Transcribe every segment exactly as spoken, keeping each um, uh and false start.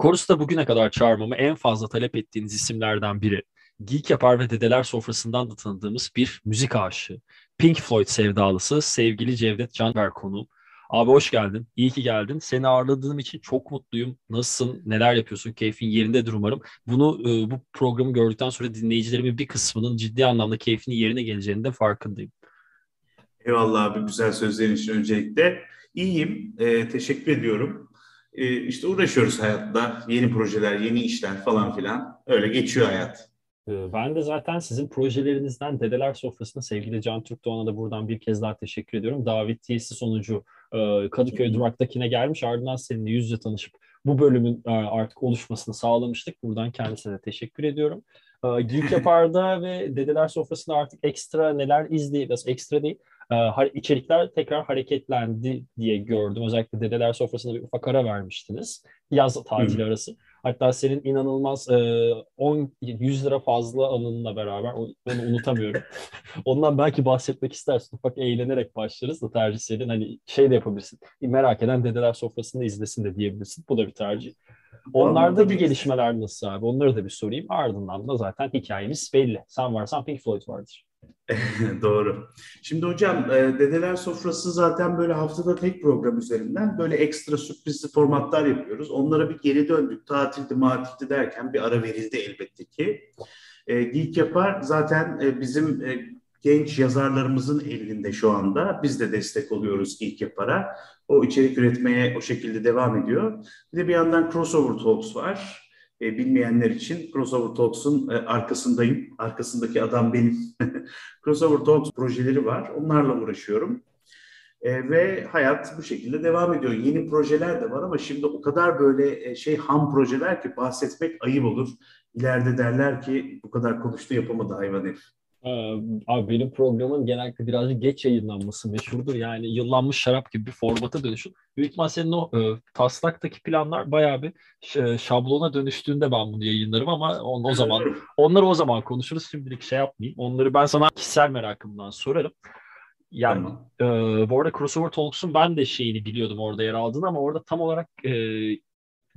Chorus da bugüne kadar çağırmamı en fazla talep ettiğiniz isimlerden biri. Geek Yapar ve Dedeler Sofrası'ndan da tanıdığımız bir müzik aşığı. Pink Floyd sevdalısı sevgili Cevdet Canber konuğum. Abi hoş geldin. İyi ki geldin. Seni ağırladığım için çok mutluyum. Nasılsın? Neler yapıyorsun? Keyfin yerindedir umarım. Bunu bu programı gördükten sonra dinleyicilerimin bir kısmının ciddi anlamda keyfinin yerine geleceğini de farkındayım. Eyvallah abi. Güzel sözlerin için öncelikle. İyiyim. E, teşekkür ediyorum. E, işte uğraşıyoruz hayatta. Yeni projeler, yeni işler falan filan. Öyle geçiyor hayat. Ben de zaten sizin projelerinizden Dedeler Sofrası'na sevgili Can Türkdoğan'a da buradan bir kez daha teşekkür ediyorum. Davetiyesi sonucu Kadıköy Durak'takine gelmiş, ardından seninle yüz yüze tanışıp bu bölümün artık oluşmasını sağlamıştık. Buradan kendisine teşekkür ediyorum. Geek Yapar'da ve Dedeler Sofrası'nda artık ekstra neler izleyip, ekstra değil, içerikler tekrar hareketlendi diye gördüm. Özellikle Dedeler Sofrası'nda bir ufak ara vermiştiniz yaz tatili arası. Hatta senin inanılmaz on, yüz lira fazla anınla beraber, onu unutamıyorum. Ondan belki bahsetmek istersin. Ufak eğlenerek başlarız da tercih senin. Hani şey de yapabilirsin. Merak eden Dedeler Sofrası'nda izlesin de diyebilirsin. Bu da bir tercih. Onlarda bir gelişmeler nasıl abi? Onları da bir sorayım. Ardından da zaten hikayemiz belli. Sen varsan Pink Floyd vardır. Doğru. Şimdi hocam Dedeler Sofrası zaten böyle haftada tek program üzerinden böyle ekstra sürprizli formatlar yapıyoruz. Onlara bir geri döndük. Tatildi, matildi derken bir ara verildi elbette ki. E, Geek Yapar zaten bizim genç yazarlarımızın elinde şu anda. Biz de destek oluyoruz Geek Yapar'a. O içerik üretmeye o şekilde devam ediyor. Bir de bir yandan Crossover Talks var. E, bilmeyenler için Crossover Talks'un e, arkasındayım. Arkasındaki adam benim. Crossover Talks projeleri var. Onlarla uğraşıyorum. E, ve hayat bu şekilde devam ediyor. Yeni projeler de var ama şimdi o kadar böyle e, şey ham projeler ki bahsetmek ayıp olur. İleride derler ki bu kadar konuştu yapamadı hayvan herif. Abi benim programın genellikle birazcık geç yayınlanması meşhurdur. Yani yıllanmış şarap gibi bir formata dönüşün. Büyük ihtimalle senin o e, taslaktaki planlar bayağı bir ş- şablona dönüştüğünde ben bunu yayınlarım ama on, o zaman onları o zaman konuşuruz. Şimdilik şey yapmayayım. Onları ben sana kişisel merakımdan sorarım. Yani e, bu arada Crossover Talks'un ben de şeyini biliyordum orada yer aldığını ama orada tam olarak e,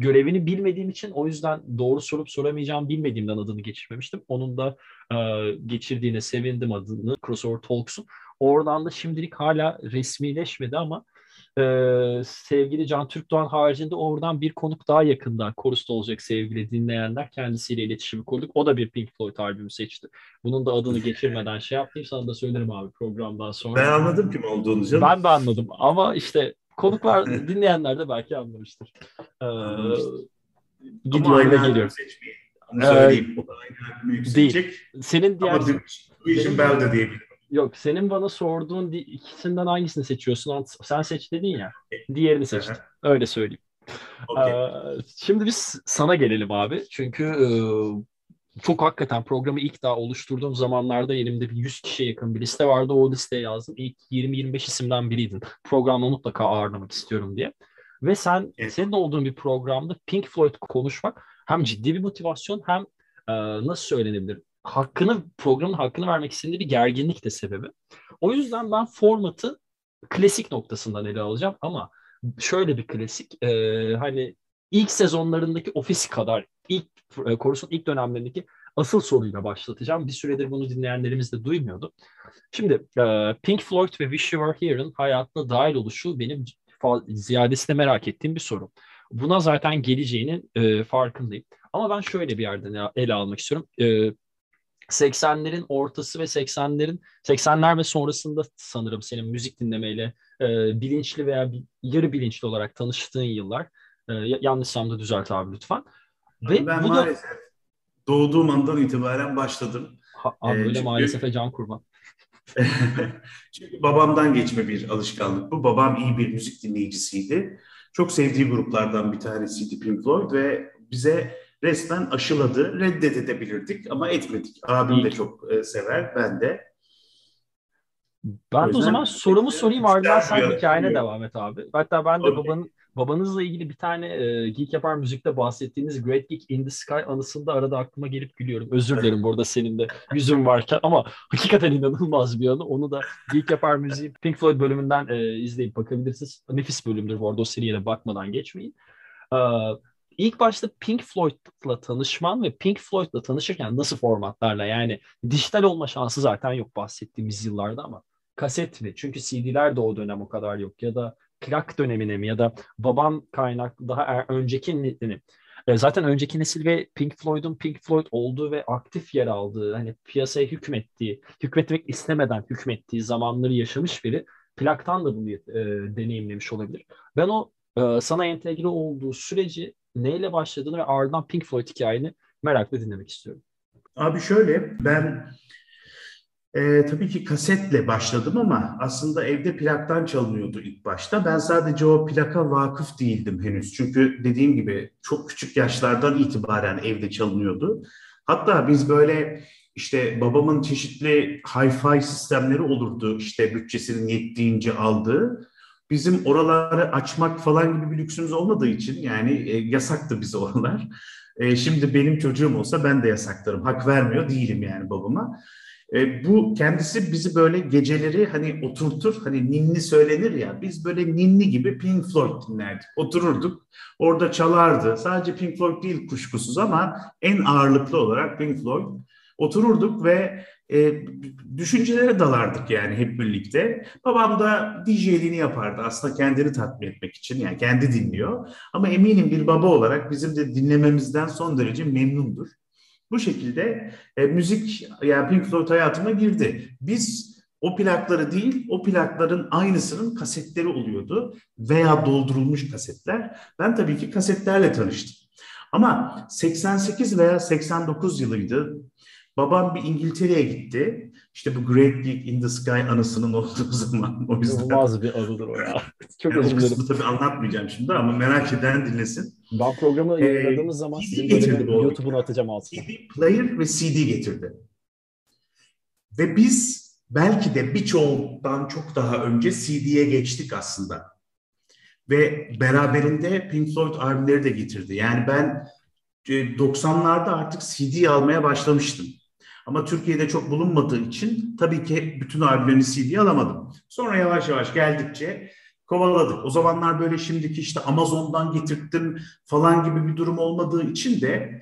görevini bilmediğim için o yüzden doğru sorup soramayacağım bilmediğimden adını geçirmemiştim. Onun da e, geçirdiğine sevindim adını Crossover Talks'un. Oradan da şimdilik hala resmileşmedi ama e, sevgili Can Türkdoğan haricinde oradan bir konuk daha yakında Chorus'ta olacak sevgili dinleyenler. Kendisiyle iletişimi kurduk. O da bir Pink Floyd albümü seçti. Bunun da adını geçirmeden şey yaptım. Sana da söylerim abi programdan sonra. Ben anladım kim olduğunu canım. Ben de anladım ama işte... Konuklar dinleyenler de belki anlamıştır. Ee, Gidiyor ve geliyor. Ee, söyleyeyim. O da aynı değil. Senin diğer... Ama Division Bell de diyebilirim. Yok. Senin bana sorduğun ikisinden hangisini seçiyorsun? Sen seç dedin ya. Diğerini seçtim. Öyle söyleyeyim. Okay. Ee, şimdi biz sana gelelim abi. Çünkü e, çok hakikaten programı ilk daha oluşturduğum zamanlarda elimde bir yüz kişiye yakın bir liste vardı. O listeye yazdım. İlk yirmi yirmi beş isimden biriydin. Programda mutlaka ağırlamak istiyorum diye. Ve sen evet. Senin olduğun bir programda Pink Floyd konuşmak hem ciddi bir motivasyon hem e, nasıl söylenebilir? Hakkını, programın hakkını vermek istediğinde bir gerginlik de sebebi. O yüzden ben formatı klasik noktasından ele alacağım ama şöyle bir klasik e, hani ilk sezonlarındaki ofisi kadar ilk Chorus'un ilk dönemlerindeki asıl soruyla başlatacağım. Bir süredir bunu dinleyenlerimiz de duymuyordu. Şimdi Pink Floyd ve Wish You Were Here'ın hayatına dahil oluşu benim ziyadesine merak ettiğim bir soru. Buna zaten geleceğinin farkındayım. Ama ben şöyle bir yerden ele almak istiyorum. seksenlerin ortası ve seksenlerin seksenler ve sonrasında sanırım senin müzik dinlemeyle bilinçli veya yarı bilinçli olarak tanıştığın yıllar. Yanlışsam da düzelt abi lütfen. Ve ben maalesef da... doğduğum andan itibaren başladım. Ha, abi ee, öyle çünkü... maalesef can kurban. Çünkü babamdan geçme bir alışkanlık bu. Babam iyi bir müzik dinleyicisiydi. Çok sevdiği gruplardan bir tanesiydi Pink Floyd ve bize resmen aşıladı. Reddet edebilirdik ama etmedik. Abim iyi. De çok e, sever, ben de. Ben o de o zaman sorumu de, sorayım ardından sen hikayene devam et abi. Hatta ben de okay. babanın Babanızla ilgili bir tane e, Geek Yapar Müzik'te bahsettiğiniz Great League in the Sky anısında arada aklıma gelip gülüyorum. Özür dilerim burada senin de yüzün varken ama hakikaten inanılmaz bir anı. Onu da Geek Yapar Müziği Pink Floyd bölümünden e, izleyip bakabilirsiniz. Nefis bölümdür bu arada, o seriye de bakmadan geçmeyin. E, ilk başta Pink Floyd'la tanışman ve Pink Floyd'la tanışırken nasıl formatlarla, yani dijital olma şansı zaten yok bahsettiğimiz yıllarda, ama kaset mi? Çünkü C D'ler de o dönem o kadar yok, ya da plak dönemine mi, ya da baban kaynaklı daha er, önceki neslini. Zaten önceki nesil ve Pink Floyd'un Pink Floyd olduğu ve aktif yer aldığı, hani piyasaya hükmettiği, hükmetmek istemeden hükmettiği zamanları yaşamış biri plaktan da bunu e, deneyimlemiş olabilir. Ben o e, sana entegre olduğu süreci, neyle başladığını ve ardından Pink Floyd hikayeni merakla dinlemek istiyorum. Abi şöyle, ben e, tabii ki kasetle başladım ama aslında evde plaktan çalınıyordu ilk başta. Ben sadece o plaka vakıf değildim henüz. Çünkü dediğim gibi çok küçük yaşlardan itibaren evde çalınıyordu. Hatta biz böyle işte babamın çeşitli hi-fi sistemleri olurdu, işte bütçesinin yettiğince aldığı. Bizim oraları açmak falan gibi bir lüksümüz olmadığı için yani e, yasaktı bize oralar. E, şimdi benim çocuğum olsa ben de yasaklarım. Hak vermiyor değilim yani babama. E, bu kendisi bizi böyle geceleri hani oturtur, hani ninni söylenir ya, biz böyle ninni gibi Pink Floyd dinlerdik. Otururduk, orada çalardı. Sadece Pink Floyd değil kuşkusuz ama en ağırlıklı olarak Pink Floyd. Otururduk ve e, düşüncelere dalardık yani hep birlikte. Babam da D J'liğini yapardı aslında kendini tatmin etmek için, yani kendi dinliyor. Ama eminim bir baba olarak bizim de dinlememizden son derece memnundur. Bu şekilde e, müzik, yani Pink Floyd hayatıma girdi. Biz o plakları değil, o plakların aynısının kasetleri oluyordu veya doldurulmuş kasetler. Ben tabii ki kasetlerle tanıştım. Ama seksen sekiz veya seksen dokuz yılıydı. Babam bir İngiltere'ye gitti. İşte bu Great League in the Sky anısının olduğu zaman. O yüzden. Olmaz bir anıdır o ya. Çok yani o kısmı tabii anlatmayacağım şimdi ama merak eden dinlesin. Ben programı yayınladığımız ee, zaman sizin böyle YouTube'unu atacağım altına. C D player ve C D getirdi. Ve biz belki de birçoğundan çok daha önce C D'ye geçtik aslında. Ve beraberinde Pink Floyd albümleri de getirdi. Yani ben doksanlarda artık C D almaya başlamıştım. Ama Türkiye'de çok bulunmadığı için tabii ki bütün albümlerini C D alamadım. Sonra yavaş yavaş geldikçe kovaladık. O zamanlar böyle şimdiki işte Amazon'dan getirttim falan gibi bir durum olmadığı için de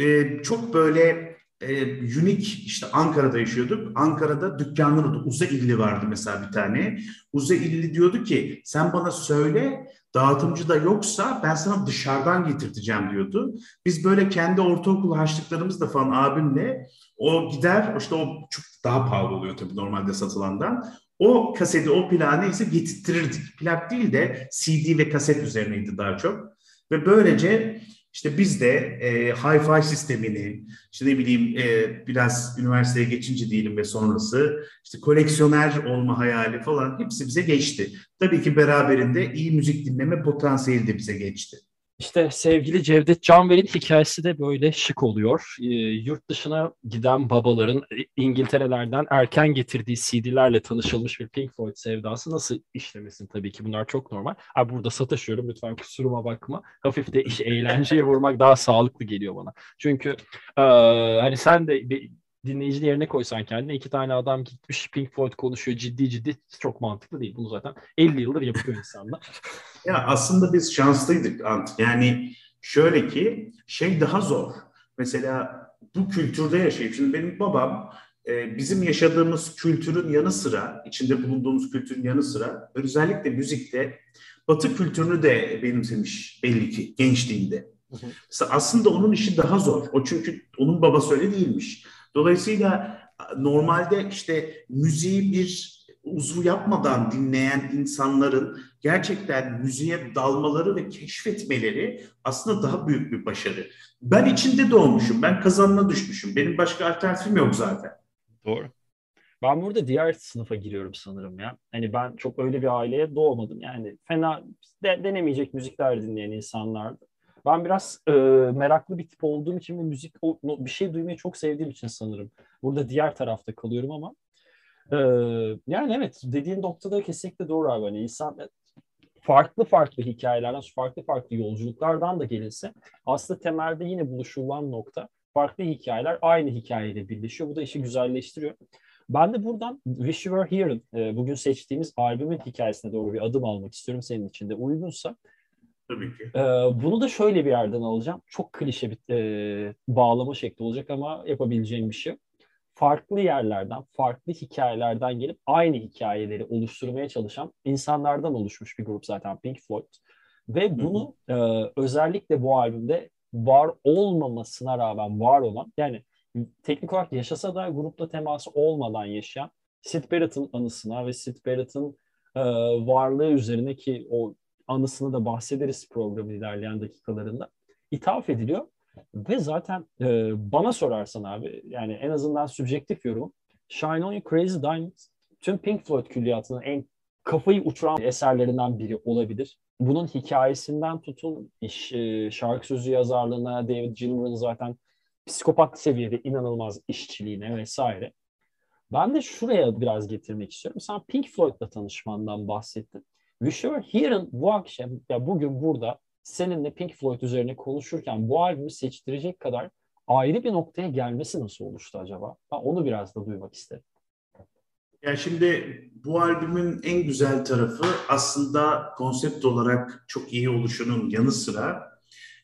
e, çok böyle e, unique, işte Ankara'da yaşıyorduk. Ankara'da dükkanlar oldu. Uze İlli vardı mesela bir tane. Uze İlli diyordu ki sen bana söyle, dağıtımcı da yoksa ben sana dışarıdan getirteceğim diyordu. Biz böyle kendi ortaokul harçlıklarımızla falan abimle o gider, işte o çok daha pahalı oluyor tabii normalde satılandan. O kaseti, o plağı neyse getirtirdik. Plak değil de C D ve kaset üzerineydi daha çok. Ve böylece işte biz de e, hi-fi sistemini, işte ne bileyim e, biraz üniversiteye geçince diyelim ve sonrası, işte koleksiyoner olma hayali falan hepsi bize geçti. Tabii ki beraberinde iyi müzik dinleme potansiyeli de bize geçti. İşte sevgili Cevdet Canver'in hikayesi de böyle şık oluyor. E, yurt dışına giden babaların İngiltere'lerden erken getirdiği C D'lerle tanışılmış bir Pink Floyd sevdası nasıl işlemesin tabii ki, bunlar çok normal. Ha, burada sataşıyorum, lütfen kusuruma bakma. Hafif de iş eğlenceye vurmak daha sağlıklı geliyor bana. Çünkü e, hani sen de bir dinleyicinin yerine koysan kendine, iki tane adam gitmiş Pink Floyd konuşuyor ciddi ciddi, çok mantıklı değil. Bunu zaten elli yıldır yapıyor insanlar. Ya aslında biz şanslıydık Ant. Yani şöyle ki şey daha zor. Mesela bu kültürde yaşayıp, şimdi benim babam e, bizim yaşadığımız kültürün yanı sıra, içinde bulunduğumuz kültürün yanı sıra özellikle müzikte Batı kültürünü de benimsemiş belli ki gençliğinde. Hı hı. Mesela aslında onun işi daha zor. O çünkü onun babası öyle değilmiş. Dolayısıyla normalde işte müziği bir uzvu yapmadan dinleyen insanların gerçekten müziğe dalmaları ve keşfetmeleri aslında daha büyük bir başarı. Ben içinde doğmuşum, ben kazanına düşmüşüm. Benim başka alternatifim yok zaten. Doğru. Ben burada diğer sınıfa giriyorum sanırım ya. Hani ben çok öyle bir aileye doğmadım. Yani fena de, denemeyecek müzikler dinleyen insanlardı. Ben biraz e, meraklı bir tip olduğum için ve müzik o, no, bir şey duymayı çok sevdiğim için sanırım burada diğer tarafta kalıyorum ama e, yani evet, dediğin noktada kesinlikle doğru abi. Hani insan farklı farklı hikayelerden, farklı farklı yolculuklardan da gelirse aslında temelde yine buluşulan nokta farklı hikayeler aynı hikayeyle birleşiyor. Bu da işi güzelleştiriyor. Ben de buradan Wish You Were Here'ın e, bugün seçtiğimiz albümün hikayesine doğru bir adım almak istiyorum senin için de uygunsa. Tabii ki. Ee, bunu da şöyle bir yerden alacağım. Çok klişe bir e, bağlama şekli olacak ama yapabileceğim bir şey. Farklı yerlerden, farklı hikayelerden gelip aynı hikayeleri oluşturmaya çalışan insanlardan oluşmuş bir grup zaten Pink Floyd. Ve bunu e, özellikle bu albümde var olmamasına rağmen var olan, yani teknik olarak yaşasa da grupla teması olmadan yaşayan Syd Barrett'ın anısına ve Syd Barrett'ın e, varlığı üzerine, ki o anısını da bahsederiz programın ilerleyen dakikalarında, ithaf ediliyor. Ve zaten e, bana sorarsan abi, yani en azından subjektif yorum, Shine On Your Crazy Diamond tüm Pink Floyd külliyatının en kafayı uçuran eserlerinden biri olabilir. Bunun hikayesinden tutun, iş, e, şarkı sözü yazarlığına, David Gilmour'un zaten psikopat seviyede inanılmaz işçiliğine vesaire. Ben de şuraya biraz getirmek istiyorum. Sen Pink Floyd'la tanışmandan bahsettin. We Sure Here'ın bu akşam, ya bugün burada seninle Pink Floyd üzerine konuşurken bu albümü seçtirecek kadar ayrı bir noktaya gelmesi nasıl oluştu acaba? Ben onu biraz da duymak isterim. Ya şimdi bu albümün en güzel tarafı aslında konsept olarak çok iyi oluşunun yanı sıra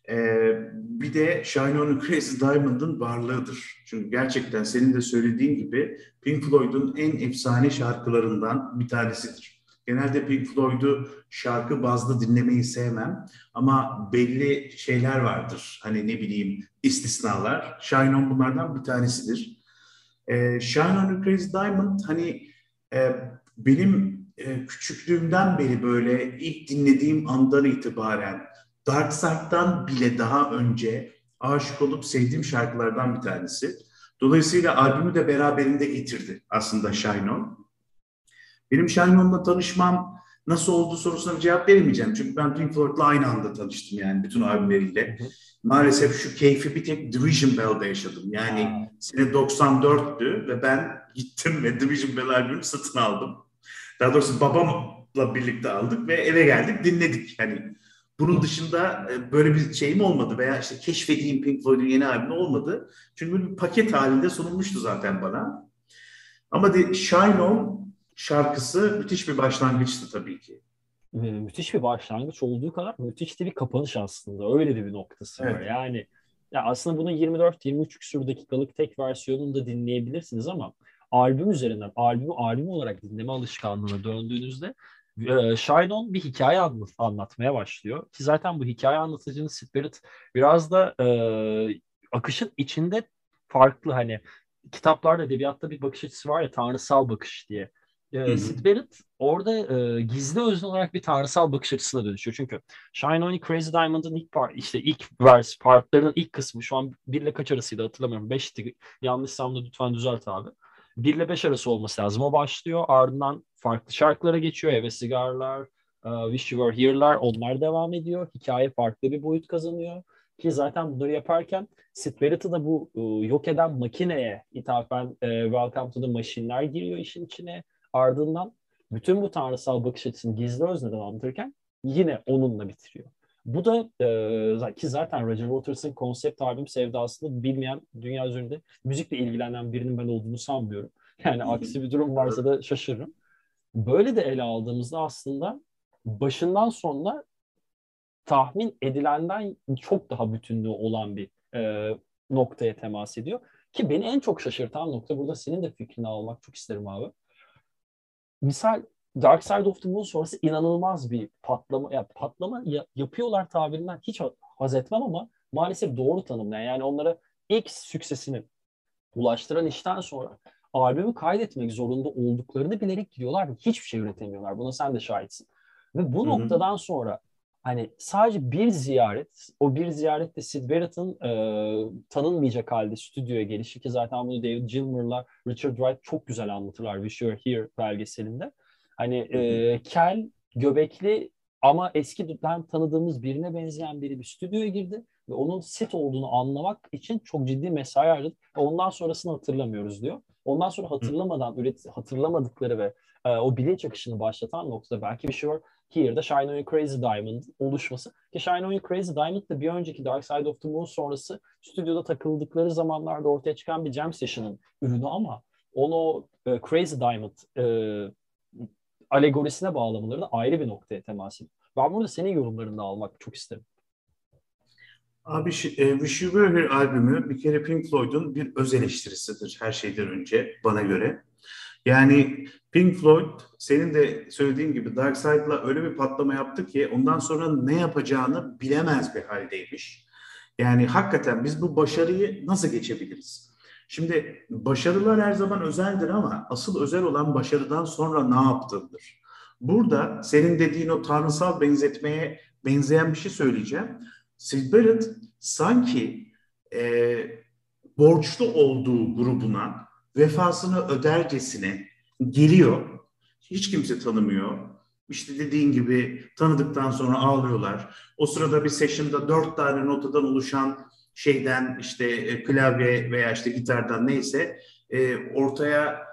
Ee, bir de Shine On Crazy Diamond'ın varlığıdır. Çünkü gerçekten senin de söylediğin gibi Pink Floyd'un en efsane şarkılarından bir tanesidir. Genelde Pink Floyd'u şarkı bazlı dinlemeyi sevmem ama belli şeyler vardır. Hani ne bileyim, istisnalar. Shine On bunlardan bir tanesidir. Ee, Shine On Crazy Diamond hani e, benim e, küçüklüğümden beri böyle ilk dinlediğim andan itibaren Dark Side'dan bile daha önce aşık olup sevdiğim şarkılardan bir tanesi. Dolayısıyla albümü de beraberinde getirdi aslında Shine On. Benim Shine On'la tanışmam nasıl oldu sorusuna cevap veremeyeceğim. Çünkü ben Pink Floyd'la aynı anda tanıştım, yani bütün albümleriyle. Maalesef şu keyfi bir tek Division Bell'de yaşadım. Yani sene doksan dörttü ve ben gittim ve Division Bell albümü satın aldım. Daha doğrusu babamla birlikte aldık ve eve geldik, dinledik. Yani bunun dışında böyle bir şeyim olmadı veya işte keşfettiğim Pink Floyd'un yeni albümü olmadı. Çünkü bir paket halinde sunulmuştu zaten bana. Ama de Shine On şarkısı müthiş bir başlangıçtı tabii ki. Müthiş bir başlangıç olduğu kadar müthiş de bir kapanış aslında. Öyle de bir noktası var. Evet. Yani ya aslında bunun yirmi dört yirmi üç küsur dakikalık tek versiyonunu da dinleyebilirsiniz ama albüm üzerinden, albümü albüm olarak dinleme alışkanlığına döndüğünüzde Shine On bir hikaye anlat- anlatmaya başlıyor. Ki zaten bu hikaye anlatıcının Syd Barrett biraz da e, akışın içinde farklı, hani kitaplarda, edebiyatta bir bakış açısı var ya, tanrısal bakış diye. E, Syd Barrett orada e, gizli özne olarak bir tanrısal bakış açısına dönüşüyor. Çünkü Shine On Crazy Diamond'ın ilk par- işte ilk vers partlarının ilk kısmı, şu an bir ile kaç arasıydı hatırlamıyorum. beşti. Yanlışsam da lütfen düzelt abi. bir ile beş arası olması lazım. O başlıyor. Ardından farklı şarkılara geçiyor. Have a Cigar'lar, Wish You Were Here'lar, onlar devam ediyor. Hikaye farklı bir boyut kazanıyor. Ki zaten bunları yaparken Syd Barrett'ı da bu yok eden makineye ithafen Welcome to the Machine'ler giriyor işin içine. Ardından bütün bu tanrısal bakış açısını gizli özneden anlatırken yine onunla bitiriyor. Bu da e, ki zaten Roger Waters'ın konsept albüm sevdasını bilmeyen, dünya üzerinde müzikle ilgilenen birinin ben olduğunu sanmıyorum. Yani aksi bir durum varsa da şaşırırım. Böyle de ele aldığımızda aslında başından sonuna tahmin edilenden çok daha bütünlüğü olan bir e, noktaya temas ediyor. Ki beni en çok şaşırtan nokta, burada senin de fikrini almak çok isterim abi. Misal Dark Side of the Moon sonrası inanılmaz bir patlama, ya patlama ya, yapıyorlar tabirinden hiç haz etmem ama maalesef doğru tanımlayan, yani onlara ilk süksesini ulaştıran işten sonra albümü kaydetmek zorunda olduklarını bilerek gidiyorlar ve hiçbir şey üretemiyorlar. Buna sen de şahitsin. Ve bu Hı-hı. noktadan sonra hani sadece bir ziyaret, o bir ziyarette Syd Barrett'ın e, tanınmayacak halde stüdyoya gelişi, ki zaten bunu David Gilmour'la Richard Wright çok güzel anlatırlar We Sure Here belgeselinde. Hani e, kel, göbekli ama eskiden tanıdığımız birine benzeyen biri bir stüdyoya girdi ve onun Syd olduğunu anlamak için çok ciddi mesai harcadı. Ondan sonrasını hatırlamıyoruz diyor. Ondan sonra hatırlamadan üret, hatırlamadıkları ve e, o bilinç akışını başlatan noktada belki bir şey var. Here'da Shine On Your Crazy Diamond oluşması. Ki Shine On Your Crazy Diamond da bir önceki Dark Side of the Moon sonrası stüdyoda takıldıkları zamanlarda ortaya çıkan bir jam session'ın ürünü ama onu e, Crazy Diamond e, alegorisine bağlamaları da ayrı bir noktaya temas ediyor. Ben burada senin yorumlarını almak çok isterim. Abi Wish You Were Here albümü bir kere Pink Floyd'un bir öz eleştirisidir her şeyden önce bana göre. Yani Pink Floyd senin de söylediğin gibi Dark Side'la öyle bir patlama yaptı ki ondan sonra ne yapacağını bilemez bir haldeymiş. Yani hakikaten biz bu başarıyı nasıl geçebiliriz? Şimdi başarılar her zaman özeldir ama asıl özel olan başarıdan sonra ne yaptığındır. Burada senin dediğin o tanrısal benzetmeye benzeyen bir şey söyleyeceğim. Syd Barrett sanki e, borçlu olduğu grubuna vefasını ödercesine geliyor. Hiç kimse tanımıyor. İşte dediğin gibi tanıdıktan sonra ağlıyorlar. O sırada bir session'da dört tane notadan oluşan şeyden işte e, klavye veya işte gitardan neyse e, ortaya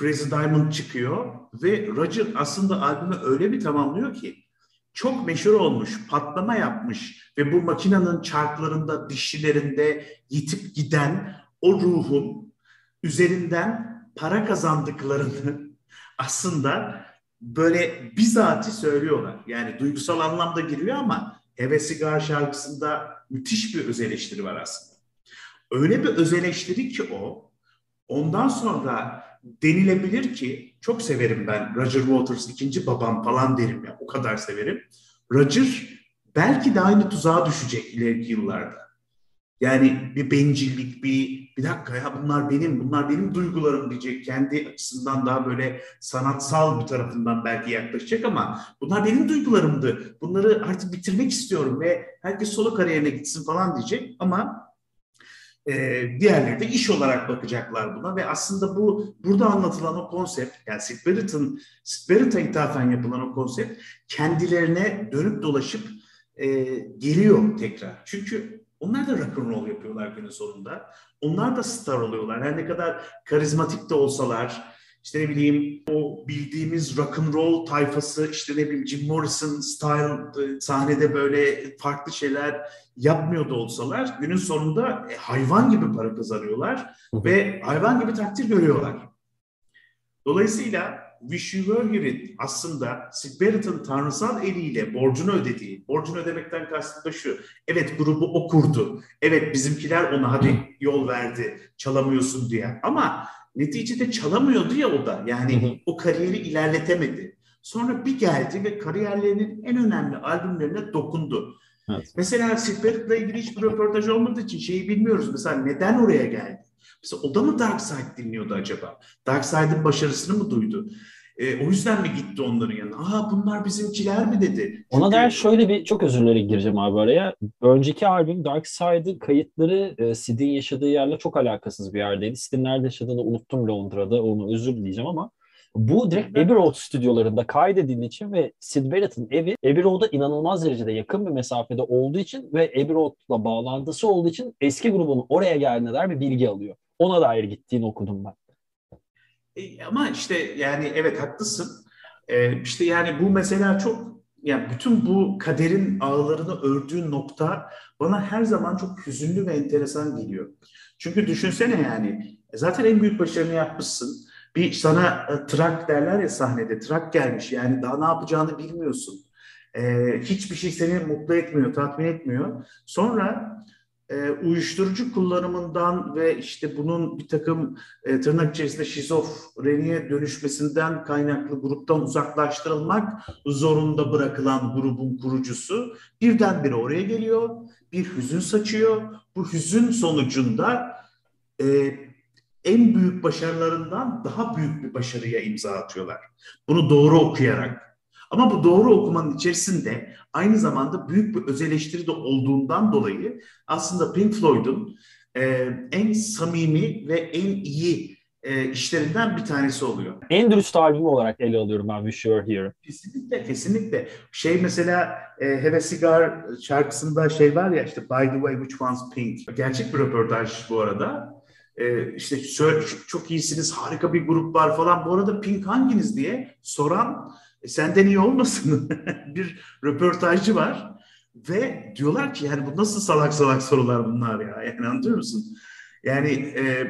Crazy Diamond çıkıyor ve Roger aslında albümü öyle bir tamamlıyor ki çok meşhur olmuş, patlama yapmış ve bu makinenin çarklarında, dişlilerinde yitip giden o ruhun üzerinden para kazandıklarını aslında böyle bizatihi söylüyorlar. Yani duygusal anlamda giriyor ama Have a Cigar şarkısında müthiş bir öz eleştiri var aslında. Öyle bir öz eleştiri ki o, ondan sonra denilebilir ki çok severim ben Roger Waters ikinci babam falan derim ya, o kadar severim. Roger belki de aynı tuzağa düşecek ileriki yıllarda. Yani bir bencillik, bir bir dakika ya bunlar benim, bunlar benim duygularım diyecek. Kendi açısından daha böyle sanatsal bir tarafından belki yaklaşacak ama bunlar benim duygularımdı. Bunları artık bitirmek istiyorum ve herkes solo kariyerine gitsin falan diyecek ama Ee, diğerleri de iş olarak bakacaklar buna ve aslında bu burada anlatılan o konsept, yani Syd Barrett'ın Syd Barrett'a ithafen yapılan o konsept kendilerine dönüp dolaşıp e, geliyor tekrar. Çünkü onlar da rock'n'roll yapıyorlar günün sonunda. Onlar da star oluyorlar. Her ne kadar karizmatik de olsalar, işte ne bileyim o bildiğimiz rock'n'roll tayfası, işte ne bileyim Jim Morrison style sahnede böyle farklı şeyler yapmıyor da olsalar günün sonunda e, hayvan gibi para kazanıyorlar ve hayvan gibi takdir görüyorlar. Dolayısıyla Wish You Were Here'in aslında Syd Barrett'ın tanrısal eliyle borcunu ödediği, borcunu ödemekten kastım da şu, evet grubu o kurdu, evet bizimkiler ona hadi yol verdi, çalamıyorsun diye ama neticede çalamıyordu ya o da, yani hı hı. o kariyeri ilerletemedi. Sonra bir geldi ve kariyerlerinin en önemli albümlerine dokundu. Evet. Mesela Syd Barrett'la ilgili hiçbir röportaj olmadığı için şeyi bilmiyoruz. Mesela neden oraya geldi? Mesela o da mı Dark Side dinliyordu acaba? Dark Side'ın başarısını mı duydu? E, o yüzden mi gitti onların yanına? Aa bunlar bizimkiler mi dedi? Çünkü... Ona dair şöyle bir çok özür dilerim gireceğim abi araya. Önceki albüm Dark Side'ın kayıtları e, Sid'in yaşadığı yerle çok alakasız bir yerdeydi. Sid'in nerede yaşadığını unuttum, Londra'da, onu özür dileyeceğim ama bu direkt Abbey Road stüdyolarında kaydedildiği için ve Syd Barrett'ın evi Abbey Road'a inanılmaz derecede yakın bir mesafede olduğu için ve Abbey Road'la bağlantısı olduğu için eski grubunun oraya geldiğine dair bir bilgi alıyor. Ona dair gittiğini okudum ben. E, ama işte yani evet haklısın. E, işte yani bu mesela çok, yani bütün bu kaderin ağlarını ördüğü nokta bana her zaman çok hüzünlü ve enteresan geliyor. Çünkü düşünsene yani zaten en büyük başarını yapmışsın. Bir sana e, trak derler ya sahnede, trak gelmiş yani daha ne yapacağını bilmiyorsun. E, hiçbir şey seni mutlu etmiyor, tatmin etmiyor. Sonra e, uyuşturucu kullanımından ve işte bunun bir takım e, tırnak içerisinde şizofreniye dönüşmesinden kaynaklı gruptan uzaklaştırılmak zorunda bırakılan grubun kurucusu birdenbire oraya geliyor, bir hüzün saçıyor. Bu hüzün sonucunda... E, en büyük başarılarından daha büyük bir başarıya imza atıyorlar. Bunu doğru okuyarak. Ama bu doğru okumanın içerisinde aynı zamanda büyük bir öz eleştiri de olduğundan dolayı aslında Pink Floyd'un e, en samimi ve en iyi e, işlerinden bir tanesi oluyor. En dürüst albüm olarak ele alıyorum ben Wish You Were Here. Kesinlikle, kesinlikle. Şey mesela e, Have a Cigar şarkısında şey var ya işte By the way which one's pink. Gerçek bir röportaj bu arada. Ee, işte çok iyisiniz, harika bir grup var falan. Bu arada Pink hanginiz diye soran e, senden iyi olmasın bir röportajcı var. Ve diyorlar ki yani bu nasıl salak salak sorular bunlar ya. Yani anlıyor musun? Yani e,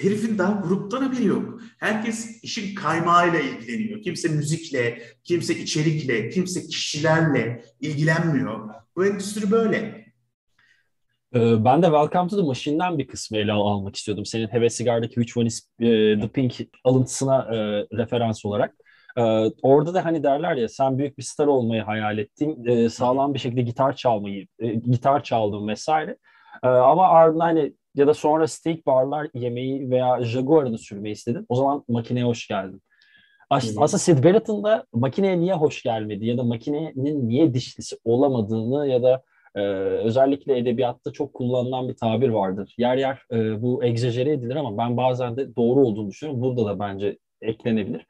herifin daha gruptan haberi yok. Herkes işin kaymağıyla ilgileniyor. Kimse müzikle, kimse içerikle, kimse kişilerle ilgilenmiyor. Bu endüstri böyle. Ben de Welcome to the Machine'den bir kısmı ele almak istiyordum. Senin Have a Cigar'daki Which One is the Pink alıntısına referans olarak. Orada da hani derler ya, sen büyük bir star olmayı hayal ettin, sağlam bir şekilde gitar çalmayı, gitar çaldın vesaire. Ama ardından hani ya da sonra steak barlar yemeği veya Jaguar'ını sürmeyi istedin. O zaman makineye hoş geldin. Aslında Syd Barrett'ın da makineye niye hoş gelmedi ya da makinenin niye dişlisi olamadığını ya da e, özellikle edebiyatta çok kullanılan bir tabir vardır. Yer yer e, bu egzajere edilir ama ben bazen de doğru olduğunu düşünüyorum. Burada da bence eklenebilir.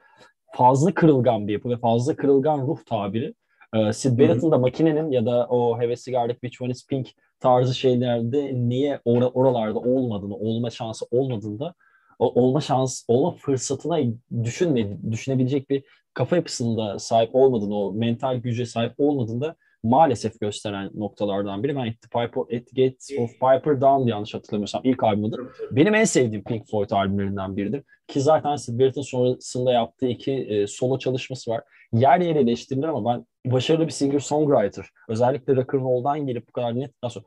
Fazla kırılgan bir yapı ve fazla kırılgan ruh tabiri. E, Syd Barrett'ın da makinenin ya da o Have a Cigar'daki Which One is Pink tarzı şeylerde niye or- oralarda olmadığını, olma şansı olmadığında olma şans, olma fırsatına düşünme, düşünebilecek bir kafa yapısında sahip olmadığını, o mental güce sahip olmadığında maalesef gösteren noktalardan biri. Ben The Piper at the Gates of Piper Dawn yanlış hatırlamıyorsam ilk albümüdür. Benim en sevdiğim Pink Floyd albümlerinden biridir. Ki zaten Syd Barrett'ın sonrasında yaptığı iki e, solo çalışması var. Yer yer eleştirilir ama ben başarılı bir singer-songwriter, özellikle rock'n'roll'dan gelip bu kadar net, nasıl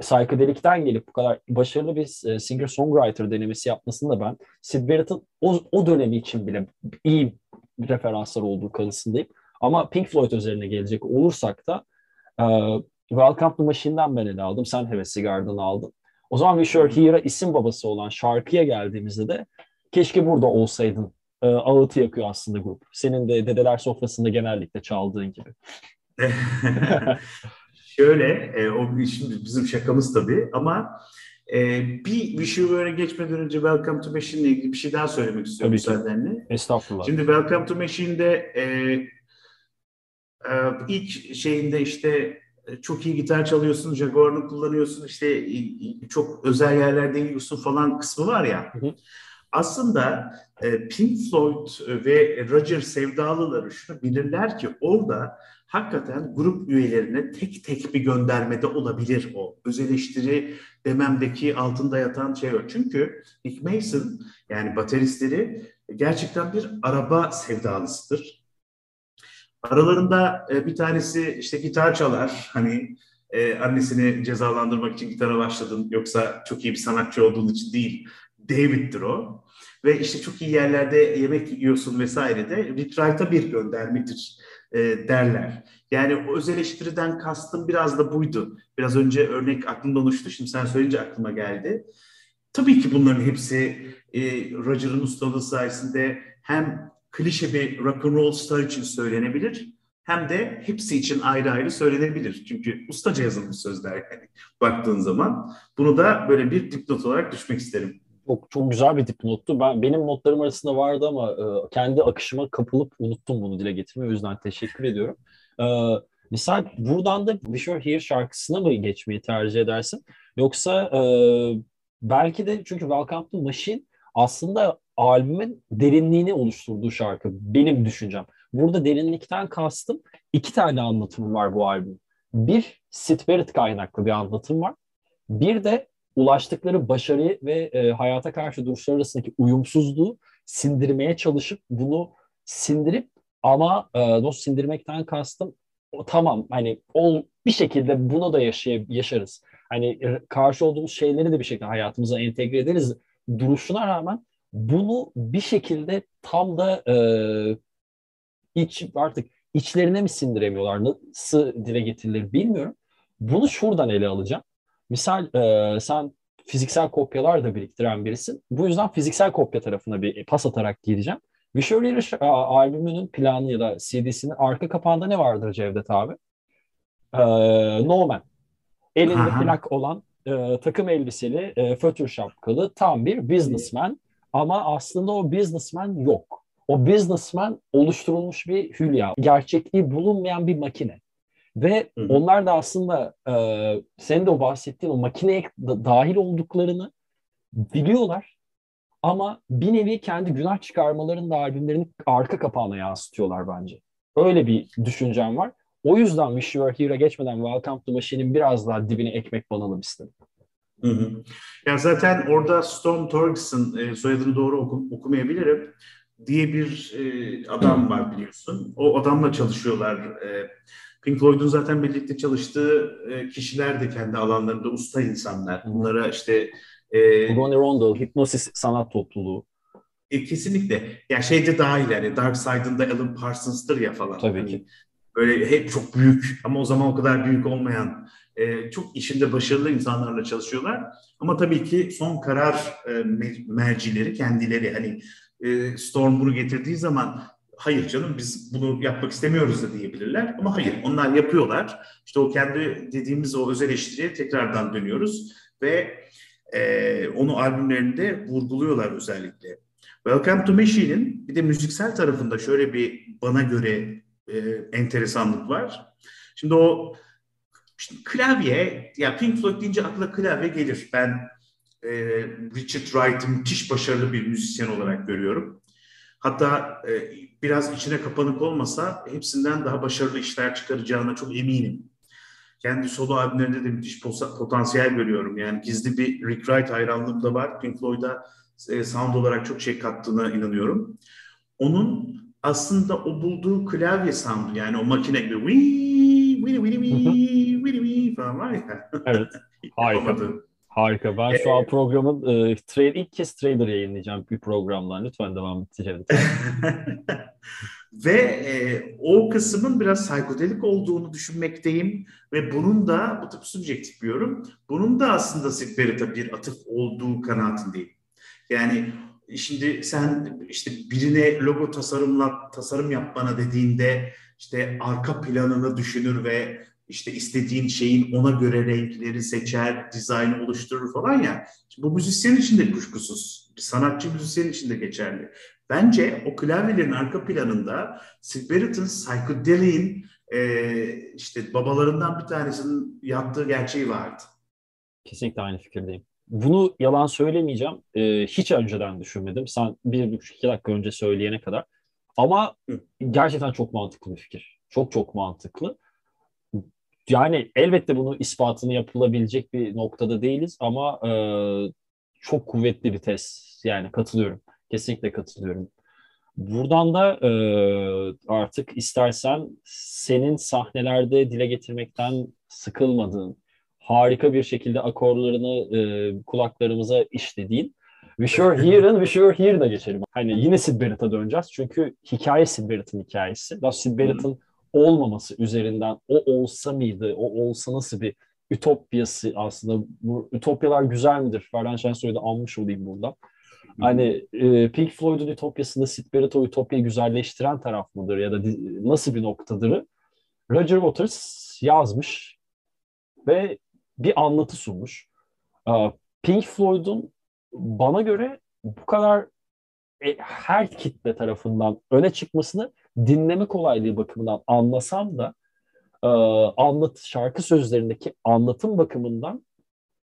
psychedelikten gelip bu kadar başarılı bir singer-songwriter denemesi yapmasını da ben Syd Barrett'ın o, o dönemi için bile iyi referanslar olduğu kanısındayım. Ama Pink Floyd üzerine gelecek olursak da Ee, Welcome to Machine'den ben ele aldım. Sen Have a Cigar'dan aldın. O zaman We Sure Here'a isim babası olan şarkıya geldiğimizde de keşke burada olsaydın ee, ağıtı yakıyor aslında grup. Senin de dedeler sofrasında genellikle çaldığın gibi. Şöyle, e, o şimdi bizim şakamız tabii ama e, bir We Sure Here'a geçmeden önce Welcome to Machine'le ilgili bir şey daha söylemek istiyorum müsaadenle. Estağfurullah. Şimdi Welcome to Machine'de e, İlk şeyinde işte çok iyi gitar çalıyorsun, Jaguar'ını kullanıyorsun, işte çok özel yerlerde gidiyorsun falan kısmı var ya. Hı hı. Aslında Pink Floyd ve Roger sevdalıları şunu bilirler ki orada hakikaten grup üyelerine tek tek bir göndermede olabilir o. Öz eleştiri dememdeki altında yatan şey o. Çünkü Nick Mason, yani bateristleri, gerçekten bir araba sevdalısıdır. Aralarında bir tanesi işte gitar çalar, hani e, annesini cezalandırmak için gitara başladın, yoksa çok iyi bir sanatçı olduğun için değil, David'tir o. Ve işte çok iyi yerlerde yemek yiyorsun vesaire de Wright'a bir göndermedir e, derler. Yani o öz eleştiriden kastım biraz da buydu. Biraz önce örnek aklımda oluştu, şimdi sen söyleyince aklıma geldi. Tabii ki bunların hepsi e, Roger'ın ustalığı sayesinde hem klişe bir rock'n'roll star için söylenebilir, hem de hepsi için ayrı ayrı söylenebilir. Çünkü ustaca yazılmış sözler yani baktığın zaman. Bunu da böyle bir dipnot olarak düşmek isterim. Çok, çok güzel bir dipnottu. Ben, benim notlarım arasında vardı ama e, kendi akışıma kapılıp unuttum bunu dile getirmeyi. O yüzden teşekkür ediyorum. E, misal buradan da We Sure Here şarkısına mı geçmeyi tercih edersin? Yoksa e, belki de çünkü Welcome to Machine aslında albümün derinliğini oluşturduğu şarkı. Benim düşüncem. Burada derinlikten kastım iki tane anlatım var bu albümün. Bir, Syd Barrett kaynaklı bir anlatım var. Bir de ulaştıkları başarıyı ve e, hayata karşı duruşlar arasındaki uyumsuzluğu sindirmeye çalışıp bunu sindirip ama e, nasıl sindirmekten kastım o, tamam hani ol, bir şekilde bunu da yaşay- yaşarız. Hani karşı olduğumuz şeyleri de bir şekilde hayatımıza entegre ederiz. Duruşuna rağmen bunu bir şekilde tam da e, iç artık içlerine mi sindiremiyorlar, nasıl dile getirilir bilmiyorum. Bunu şuradan ele alacağım. Misal e, sen fiziksel kopyalar da biriktiren birisin. Bu yüzden fiziksel kopya tarafına bir pas atarak gireceğim. We Sure Here albümünün planı ya da C D'sinin arka kapağında ne vardır Cevdet abi? E, No Man. Elinde Aha. plak olan e, takım elbiseli, e, fötür şapkalı tam bir businessman. Ama aslında o businessman yok. O businessman oluşturulmuş bir hülya. Gerçekliği bulunmayan bir makine. Ve hı hı. onlar da aslında e, senin de o bahsettiğin o makineye da dahil olduklarını biliyorlar. Ama bir nevi kendi günah çıkarmalarını da albümlerinin arka kapağına yansıtıyorlar bence. Öyle bir düşüncem var. O yüzden We Sure Here'a geçmeden Welcome to Machine'in biraz daha dibine ekmek banalım istedim. Hı hı. Ya zaten orada Storm Thorgerson, e, soyadını doğru okum, okumayabilirim diye bir e, adam var biliyorsun. O adamla çalışıyorlar. E, Pink Floyd'un zaten birlikte çalıştığı e, kişiler de kendi alanlarında usta insanlar. Bunlara işte e, Ronnie Rundle, Hipnosis sanat topluluğu. E, kesinlikle. Ya şeyde dahil yani Dark Side'ında Alan Parsons'tır ya falan. Tabii hani, ki. Böyle hep çok büyük ama o zaman o kadar büyük olmayan e, çok işinde başarılı insanlarla çalışıyorlar. Ama tabii ki son karar e, mercileri kendileri. Hani e, Storm bunu getirdiği zaman hayır canım biz bunu yapmak istemiyoruz da diyebilirler. Ama hayır onlar yapıyorlar. İşte o kendi dediğimiz o öz eleştiriye tekrardan dönüyoruz. Ve e, onu albümlerinde vurguluyorlar özellikle. Welcome to Machine'in bir de müziksel tarafında şöyle bir bana göre e, enteresanlık var. Şimdi o şimdi klavye, ya Pink Floyd deyince akla klavye gelir. Ben e, Richard Wright'ı müthiş başarılı bir müzisyen olarak görüyorum. Hatta e, biraz içine kapanık olmasa hepsinden daha başarılı işler çıkaracağına çok eminim. Kendi solo albümlerinde de müthiş potansiyel görüyorum. Yani gizli bir Rick Wright hayranlığım da var. Pink Floyd'a sound olarak çok şey kattığına inanıyorum. Onun aslında o bulduğu klavye soundu yani o makine gibi wii wii wii wii wii wii falan var ya. Evet. Harika. Harika. Ben şu an programın e, trail, ilk kez trailer yayınlayacağım bir programdan. Lütfen devam edeceğim. Ve e, o kısmın biraz psikodelik olduğunu düşünmekteyim. Ve bunun da, bu tabii subjektif bir yorum, bunun da aslında Syd Barrett'a bir atıf olduğu kanaatindeyim. Yani şimdi sen işte birine logo tasarımla tasarım yap bana dediğinde işte arka planını düşünür ve işte istediğin şeyin ona göre renkleri seçer, dizaynı oluşturur falan ya. Şimdi bu müzisyen için de kuşkusuz, bir sanatçı müzisyen için de geçerli. Bence o klavyelerin arka planında Syd Barrett'ın psychedelic'in e, işte babalarından bir tanesinin yaptığı gerçeği vardı. Kesinlikle aynı fikirdeyim. Bunu yalan söylemeyeceğim. Ee, hiç önceden düşünmedim. Sen bir buçuk iki dakika önce söyleyene kadar. Ama gerçekten çok mantıklı bir fikir. Çok çok mantıklı. Yani elbette bunun ispatını yapılabilecek bir noktada değiliz ama e, çok kuvvetli bir tez. Yani katılıyorum. Kesinlikle katılıyorum. Buradan da e, artık istersen senin sahnelerde dile getirmekten sıkılmadığın, harika bir şekilde akorlarını e, kulaklarımıza işlediğin We Sure Here'ın We Sure Here'ına geçelim. Hani yine Syd Barrett'a döneceğiz. Çünkü hikaye Syd Barrett'ın hikayesi. Daha Syd Barrett'ın olmaması üzerinden o olsa mıydı, o olsa nasıl bir ütopyası aslında. Bu ütopyalar güzel midir? Ferhan Şensoy'u da almış olayım burada. Hani e, Pink Floyd'un ütopyasında Syd Barrett o ütopyayı güzelleştiren taraf mıdır? Ya da nasıl bir noktadır? Roger Waters yazmış ve bir anlatı sunmuş. Pink Floyd'un bana göre bu kadar her kitle tarafından öne çıkmasını dinleme kolaylığı bakımından anlasam da anlatı, şarkı sözlerindeki anlatım bakımından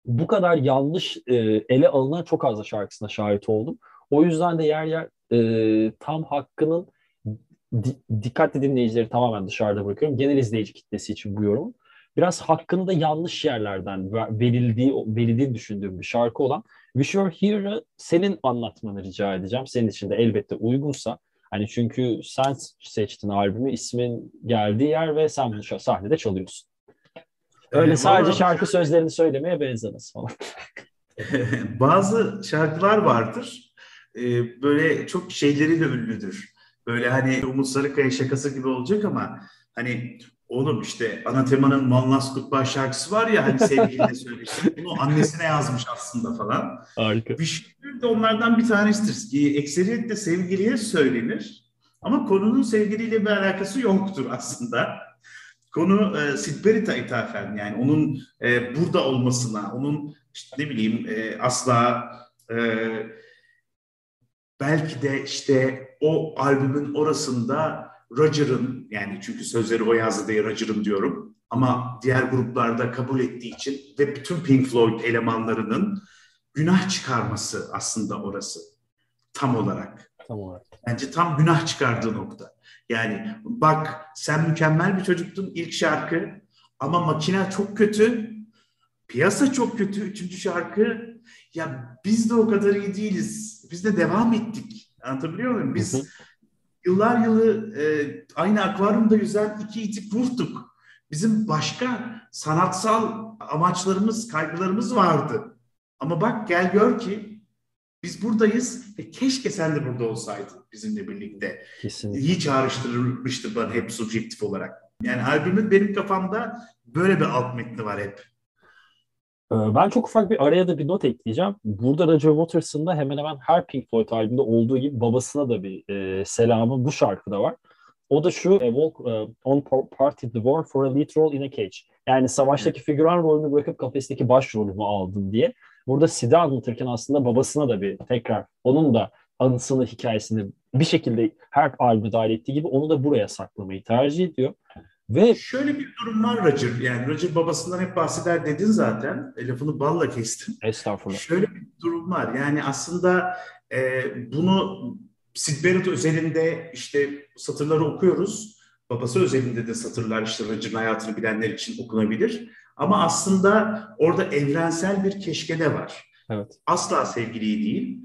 bu kadar yanlış ele alınan çok az da şarkısına şahit oldum. O yüzden de yer yer tam hakkının dikkatli dinleyicileri tamamen dışarıda bırakıyorum. Genel izleyici kitlesi için bu yorum. Biraz hakkını da yanlış yerlerden verildiği, verildiği düşündüğüm bir şarkı olan We Sure Here'ı senin anlatmanı rica edeceğim. Senin için de elbette uygunsa. Hani çünkü sen seçtin albümü, ismin geldiği yer ve sen bunu sahnede çalıyorsun. Öyle ee, sadece şarkı sözlerini söylemeye benzemez falan. Bazı şarkılar vardır. Ee, böyle çok şeyleriyle ünlüdür. Böyle hani Umut Sarıkaya şakası gibi olacak ama hani oğlum işte Anatema'nın One Last Goodbye şarkısı var ya hani sevgiline söylemiştim. Bunu annesine yazmış aslında falan. Harika. Bir şey de onlardan bir tanesidir ki ekseriyetle sevgiliye söylenir. Ama konunun sevgiliyle bir alakası yoktur aslında. Konu e, Syd Barrett'a ithafen yani onun e, burada olmasına, onun işte ne bileyim e, asla e, belki de işte o albümün orasında Roger'ın yani çünkü sözleri o yazdı diye Roger'ın diyorum ama diğer gruplarda kabul ettiği için ve bütün Pink Floyd elemanlarının günah çıkarması aslında orası tam olarak. Tam olarak. Bence tam günah çıkardığı nokta. Yani bak sen mükemmel bir çocuktun ilk şarkı ama makine çok kötü Piyasa çok kötü. Üçüncü şarkı ya biz de o kadar iyi değiliz. Biz de devam ettik. Anlatabiliyor muyum? Biz hı hı. yıllar yılı e, aynı akvaryumda yüzen iki iti kurtuk. Bizim başka sanatsal amaçlarımız, kaygılarımız vardı. Ama bak gel gör ki biz buradayız ve keşke sen de burada olsaydın bizimle birlikte. Kesinlikle. İyi çağrıştırmıştır bana hep subjektif olarak. Yani albümün benim kafamda böyle bir alt metni var hep. Ben çok ufak bir araya da bir not ekleyeceğim. Burada Roger Waters'ın da hemen hemen her Pink Floyd albümünde olduğu gibi babasına da bir e, selamı bu şarkıda var. O da şu, on part in the war for a lead role in a cage. Yani savaştaki figüran rolünü bırakıp kafesteki baş rolümü aldım diye. Burada Sid'i anlatırken aslında babasına da bir tekrar, onun da anısını, hikayesini bir şekilde her albüme dahil ettiği gibi onu da buraya saklamayı tercih ediyor. Ve şöyle bir durum var Roger. Yani Roger babasından hep bahseder dedin zaten. E, lafını balla kestim. Estağfurullah. Şöyle bir durum var. Yani aslında e, bunu Syd Barrett özelinde işte satırları okuyoruz. Babası özelinde de satırlar işte Roger'ın hayatını bilenler için okunabilir. Ama aslında orada evrensel bir keşkede var. Evet. Asla sevgiliyi değil.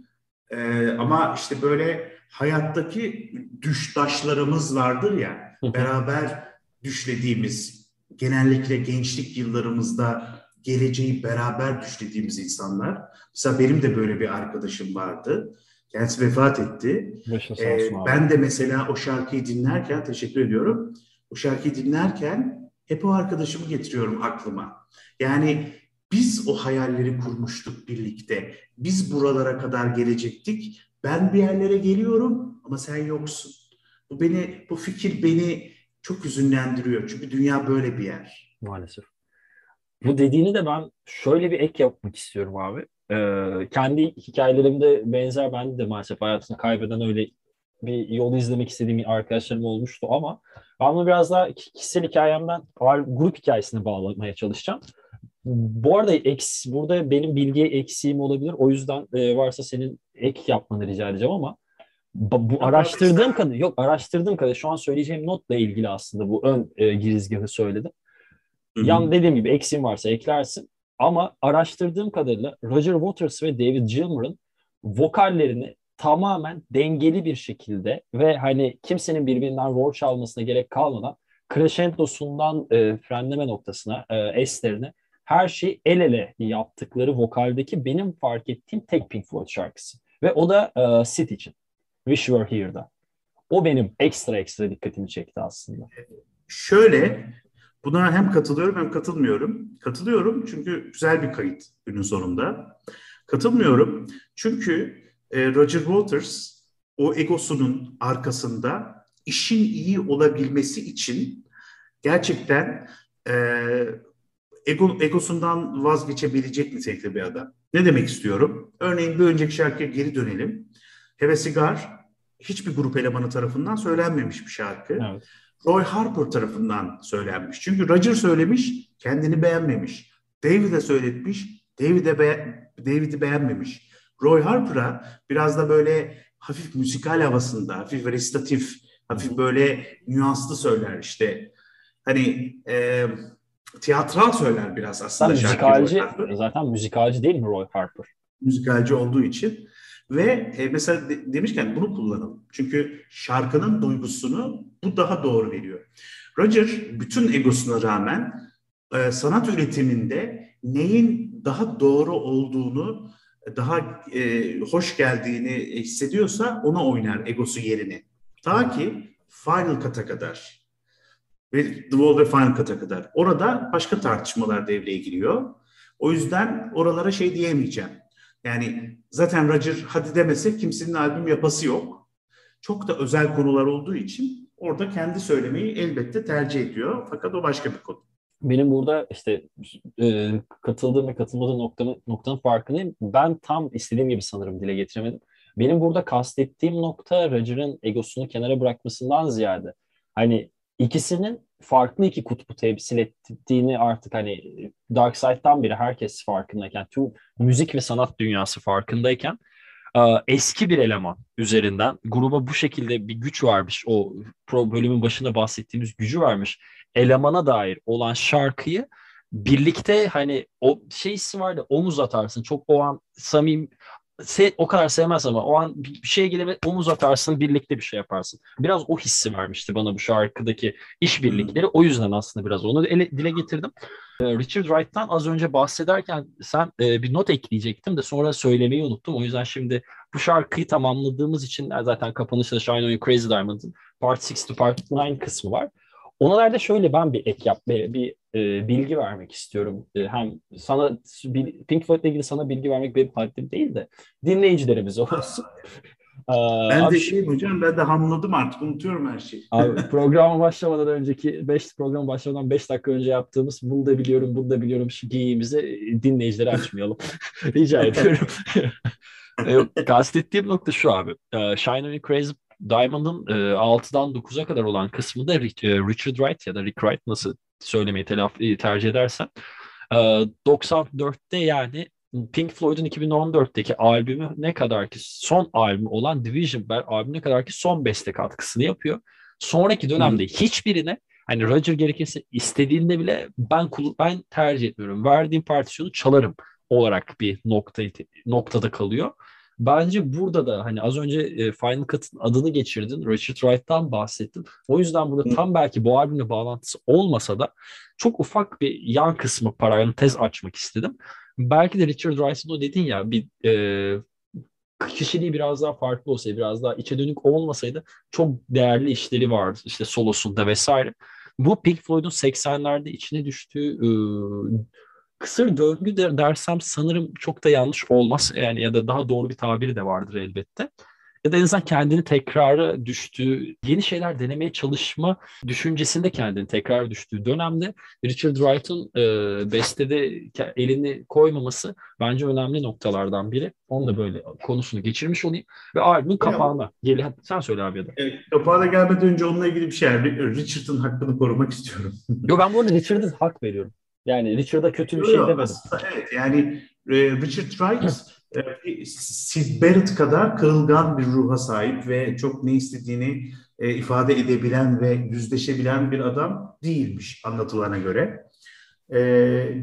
E, ama işte böyle hayattaki düştaşlarımız vardır ya. Beraber düşlediğimiz, genellikle gençlik yıllarımızda geleceği beraber düşlediğimiz insanlar. Mesela benim de böyle bir arkadaşım vardı. Kendisi vefat etti. Ee, ben de mesela o şarkıyı dinlerken, teşekkür ediyorum. O şarkıyı dinlerken hep o arkadaşımı getiriyorum aklıma. Yani biz o hayalleri kurmuştuk birlikte. Biz buralara kadar gelecektik. Ben bir yerlere geliyorum ama sen yoksun. Bu beni, bu fikir beni çok üzünlendiriyor. Çünkü dünya böyle bir yer. Maalesef. Bu dediğini de ben şöyle bir ek yapmak istiyorum abi. Ee, kendi hikayelerimde benzer, ben de maalesef hayatını kaybeden öyle bir yolu izlemek istediğim arkadaşlarım olmuştu ama ben bunu biraz daha kişisel hikayemden grup hikayesine bağlamaya çalışacağım. Bu arada eks, burada benim bilgiye eksiğim olabilir. O yüzden e, varsa senin ek yapmanı rica edeceğim ama bu araştırdığım kadar, yok araştırdığım kadar şu an söyleyeceğim notla ilgili aslında bu ön e, girizgahı söyledim. Hı-hı. Yan dediğim gibi eksim varsa eklersin. Ama araştırdığım kadarıyla Roger Waters ve David Gilmour'un vokallerini tamamen dengeli bir şekilde ve hani kimsenin birbirinden rol çalmasına gerek kalmadan crescendosundan e, frenleme noktasına, e, eslerine her şeyi el ele yaptıkları vokaldeki benim fark ettiğim tek Pink Floyd şarkısı. Ve o da e, Syd için. Wish You Were Here'da. O benim ekstra ekstra dikkatimi çekti aslında. Şöyle, buna hem katılıyorum hem katılmıyorum. Katılıyorum çünkü güzel bir kayıt günün sonunda. Katılmıyorum çünkü Roger Waters o egosunun arkasında işin iyi olabilmesi için gerçekten ego, egosundan vazgeçebilecek nitelikte bir adam. Ne demek istiyorum? Örneğin bir önceki şarkıya geri dönelim. Have a Cigar hiçbir grup elemanı tarafından söylenmemiş bir şarkı. Evet. Roy Harper tarafından söylenmiş. Çünkü Roger söylemiş, kendini beğenmemiş. David'e söyletmiş, David'e be- David'i beğenmemiş. Roy Harper'a biraz da böyle hafif müzikal havasında, hafif resitatif, hafif böyle nüanslı söyler işte. Hani e, tiyatral söyler biraz aslında. Zaten müzikalci, zaten müzikalci değil mi Roy Harper? Müzikalci olduğu için. Ve e, mesela de, demişken bunu kullanalım. Çünkü şarkının duygusunu bu daha doğru veriyor. Roger bütün egosuna rağmen e, sanat üretiminde neyin daha doğru olduğunu, daha e, hoş geldiğini hissediyorsa ona oynar egosu yerini. Ta ki Final Cut'a kadar. Ve Duval ve Final Cut'a kadar. Orada başka tartışmalar devreye giriyor. O yüzden oralara şey diyemeyeceğim. Yani zaten Roger hadi demese kimsenin albüm yapası yok. Çok da özel konular olduğu için orada kendi söylemeyi elbette tercih ediyor. Fakat o başka bir konu. Benim burada işte e, katıldığım ve katılmadığım noktanın, noktanın farkındayım. Ben tam istediğim gibi sanırım dile getiremedim. Benim burada kastettiğim nokta Roger'ın egosunu kenara bırakmasından ziyade hani ikisinin farklı iki kutbu temsil ettiğini artık hani Dark Side'dan beri herkes farkındayken, tüm müzik ve sanat dünyası farkındayken eski bir eleman üzerinden gruba bu şekilde bir güç vermiş, o pro bölümün başında bahsettiğimiz gücü vermiş elemana dair olan şarkıyı birlikte hani o şey hissi vardı, omuz atarsın. Çok o an samimi, se- o kadar sevmez ama o an bir şeye gelip omuz atarsın, birlikte bir şey yaparsın. Biraz o hissi vermişti bana bu şarkıdaki işbirlikleri. O yüzden aslında biraz onu ele, dile getirdim. Richard Wright'tan az önce bahsederken sen e, bir not ekleyecektim de sonra söylemeyi unuttum. O yüzden şimdi bu şarkıyı tamamladığımız için zaten kapanışta Shine On Your Crazy Diamond'ın Part altı to Part dokuz kısmı var. Onlarda şöyle ben bir ek yap, bir, bir e, bilgi vermek istiyorum. E, hem sana bil, Pink Floyd'la ilgili sana bilgi vermek benim haddim değil de dinleyicilerimiz olsun. Ben abi, de şeyim hocam, ben de hamladım artık, unutuyorum her şeyi. Abi, programa başlamadan önceki, beş programa başlamadan beş dakika önce yaptığımız bunu da biliyorum, bunu da biliyorum şu geyiğimizi dinleyicilere açmayalım. Rica ediyorum. Kastettiğim nokta şu abi. Shine On Your Crazy Diamond'ın altıdan dokuza kadar olan kısmı da Richard Wright ya da Rick Wright, nasıl söylemeyi telafi, tercih edersen, doksan dörtte yani Pink Floyd'un iki bin on dörtteki albümü ne kadar ki son albümü olan Division Bell albümüne kadar ki son beste katkısını yapıyor. Sonraki dönemde hmm. hiçbirine, hani Roger gerekirse istediğinde bile ben ben tercih etmiyorum. Verdiğim partisyonu çalarım olarak bir nokta, noktada kalıyor. Bence burada da hani az önce Final Cut'ın adını geçirdin. Richard Wright'tan bahsettin. O yüzden burada tam belki bu albümle bağlantısı olmasa da çok ufak bir yan kısmı, parantez açmak istedim. Belki de Richard Wright'ın o dedin ya bir e, kişiliği biraz daha farklı olsaydı, biraz daha içe dönük olmasaydı çok değerli işleri vardı. İşte solosunda vesaire. Bu Pink Floyd'un seksenlerde içine düştüğü e, kısır döngü de dersem sanırım çok da yanlış olmaz. Yani ya da daha doğru bir tabiri de vardır elbette. Ya da en azından kendini tekrara düştüğü, yeni şeyler denemeye çalışma düşüncesinde kendini tekrar düştüğü dönemde Richard Wright'ın e, bestede elini koymaması bence önemli noktalardan biri. Onunla böyle konusunu geçirmiş olayım. Ve albümün kapağına gel. Sen söyle abi ya da. Evet, kapağına gelmeden önce onunla ilgili bir şey. Richard'ın hakkını korumak istiyorum. Yo, ben bu arada Richard'a hak veriyorum. Yani Richard'a kötü bir şey demedim. Evet, yani Richard Wright Syd Barrett kadar kırılgan bir ruha sahip ve çok ne istediğini ifade edebilen ve yüzleşebilen bir adam değilmiş anlatılana göre.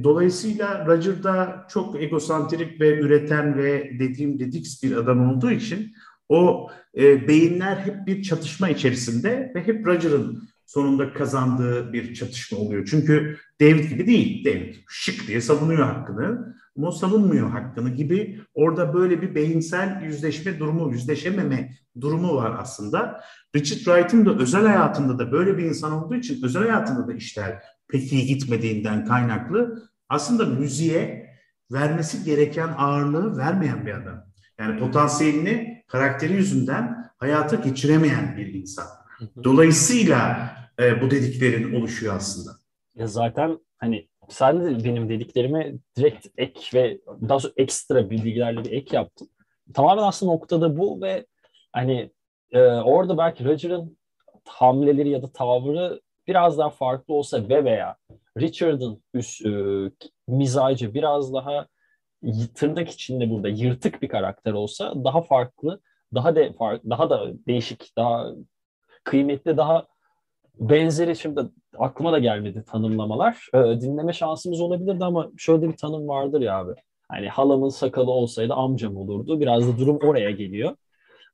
Dolayısıyla Roger da çok egosantrik ve üreten ve dediğim dediks bir adam olduğu için o beyinler hep bir çatışma içerisinde ve hep Roger'ın sonunda kazandığı bir çatışma oluyor. Çünkü David gibi değil. David şık diye savunuyor hakkını. Ama savunmuyor hakkını gibi. Orada böyle bir beyinsel yüzleşme durumu, yüzleşememe durumu var aslında. Richard Wright'ın da özel hayatında da böyle bir insan olduğu için özel hayatında da işler pek iyi gitmediğinden kaynaklı aslında müziğe vermesi gereken ağırlığı vermeyen bir adam. Yani potansiyelini karakteri yüzünden hayata geçiremeyen bir insan. Dolayısıyla e, bu dediklerin oluşuyor aslında. Ya zaten hani sen de benim dediklerime direkt ek ve daha sonra ekstra bilgilerle bir ek yaptın. Tamamen aslında noktada bu ve hani e, orada belki Roger'ın hamleleri ya da tavrı biraz daha farklı olsa ve veya Richard'ın üst, e, mizacı biraz daha tırnak içinde burada yırtık bir karakter olsa daha farklı, daha de daha da değişik, daha kıymetli, daha benzeri, şimdi aklıma da gelmedi tanımlamalar. Ee, dinleme şansımız olabilirdi ama şöyle bir tanım vardır ya abi. Hani halamın sakalı olsaydı amcam olurdu. Biraz da durum oraya geliyor.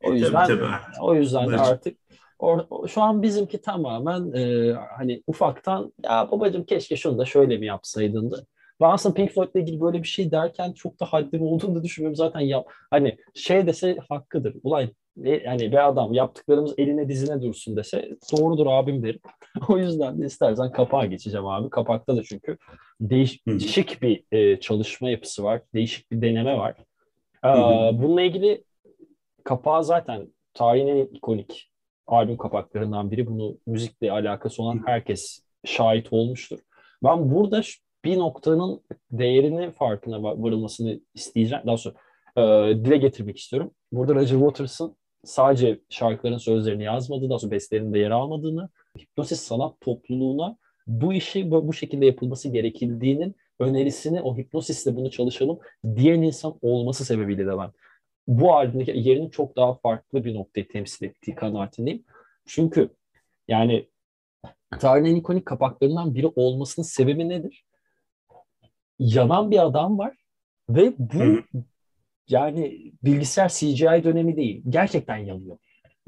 O yüzden tabii, tabii. o yüzden de artık or, şu an bizimki tamamen e, hani ufaktan ya babacığım keşke şunu da şöyle mi yapsaydın da. Ben aslında Pink Floyd'la ilgili böyle bir şey derken çok da haddim olduğunu da düşünmüyorum. Zaten yap, hani şey dese hakkıdır. Ulan yani be adam yaptıklarımız eline dizine dursun dese doğrudur abim derim. O yüzden de istersen kapağa geçeceğim abi. Kapakta da çünkü değişik bir e, çalışma yapısı var. Değişik bir deneme var. Ee, bununla ilgili kapağı zaten tarihin en ikonik albüm kapaklarından biri. Bunu müzikle alakası olan herkes şahit olmuştur. Ben burada bir noktanın değerini farkına varılmasını isteyeceğim. Daha sonra e, dile getirmek istiyorum. Burada Roger Waters'ın sadece şarkıların sözlerini yazmadığı, daha sonra bestelerin de yer almadığını, hipnosis sanat topluluğuna bu işi bu şekilde yapılması gerekildiğinin önerisini o hipnosisle bunu çalışalım diyen insan olması sebebiyle de ben bu albümdeki yerini çok daha farklı bir noktayı temsil ettiği kanaatindeyim. Çünkü yani tarihin en ikonik kapaklarından biri olmasının sebebi nedir? yanan bir adam var ve bu Hı-hı. yani bilgisayar C G I dönemi değil. Gerçekten yanıyor.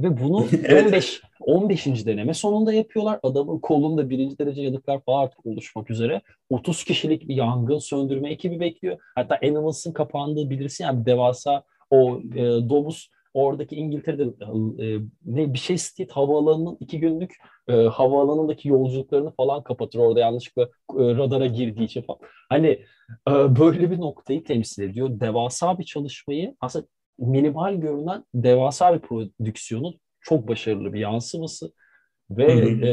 Ve bunu evet. on beş. on beşinci deneme sonunda yapıyorlar. Adamın kolunda birinci derece yanıklar falan artık oluşmak üzere. otuz kişilik bir yangın söndürme ekibi bekliyor. Hatta Animals'ın kapandığı bilirsin yani devasa o e, domuz oradaki İngiltere'de e, ne bir şey Street havaalanının iki günlük e, havaalanındaki yolculuklarını falan kapatır. Orada yanlışlıkla e, radara girdiği için falan. Hani e, böyle bir noktayı temsil ediyor. Devasa bir çalışmayı aslında minimal görünen devasa bir prodüksiyonun çok başarılı bir yansıması ve e,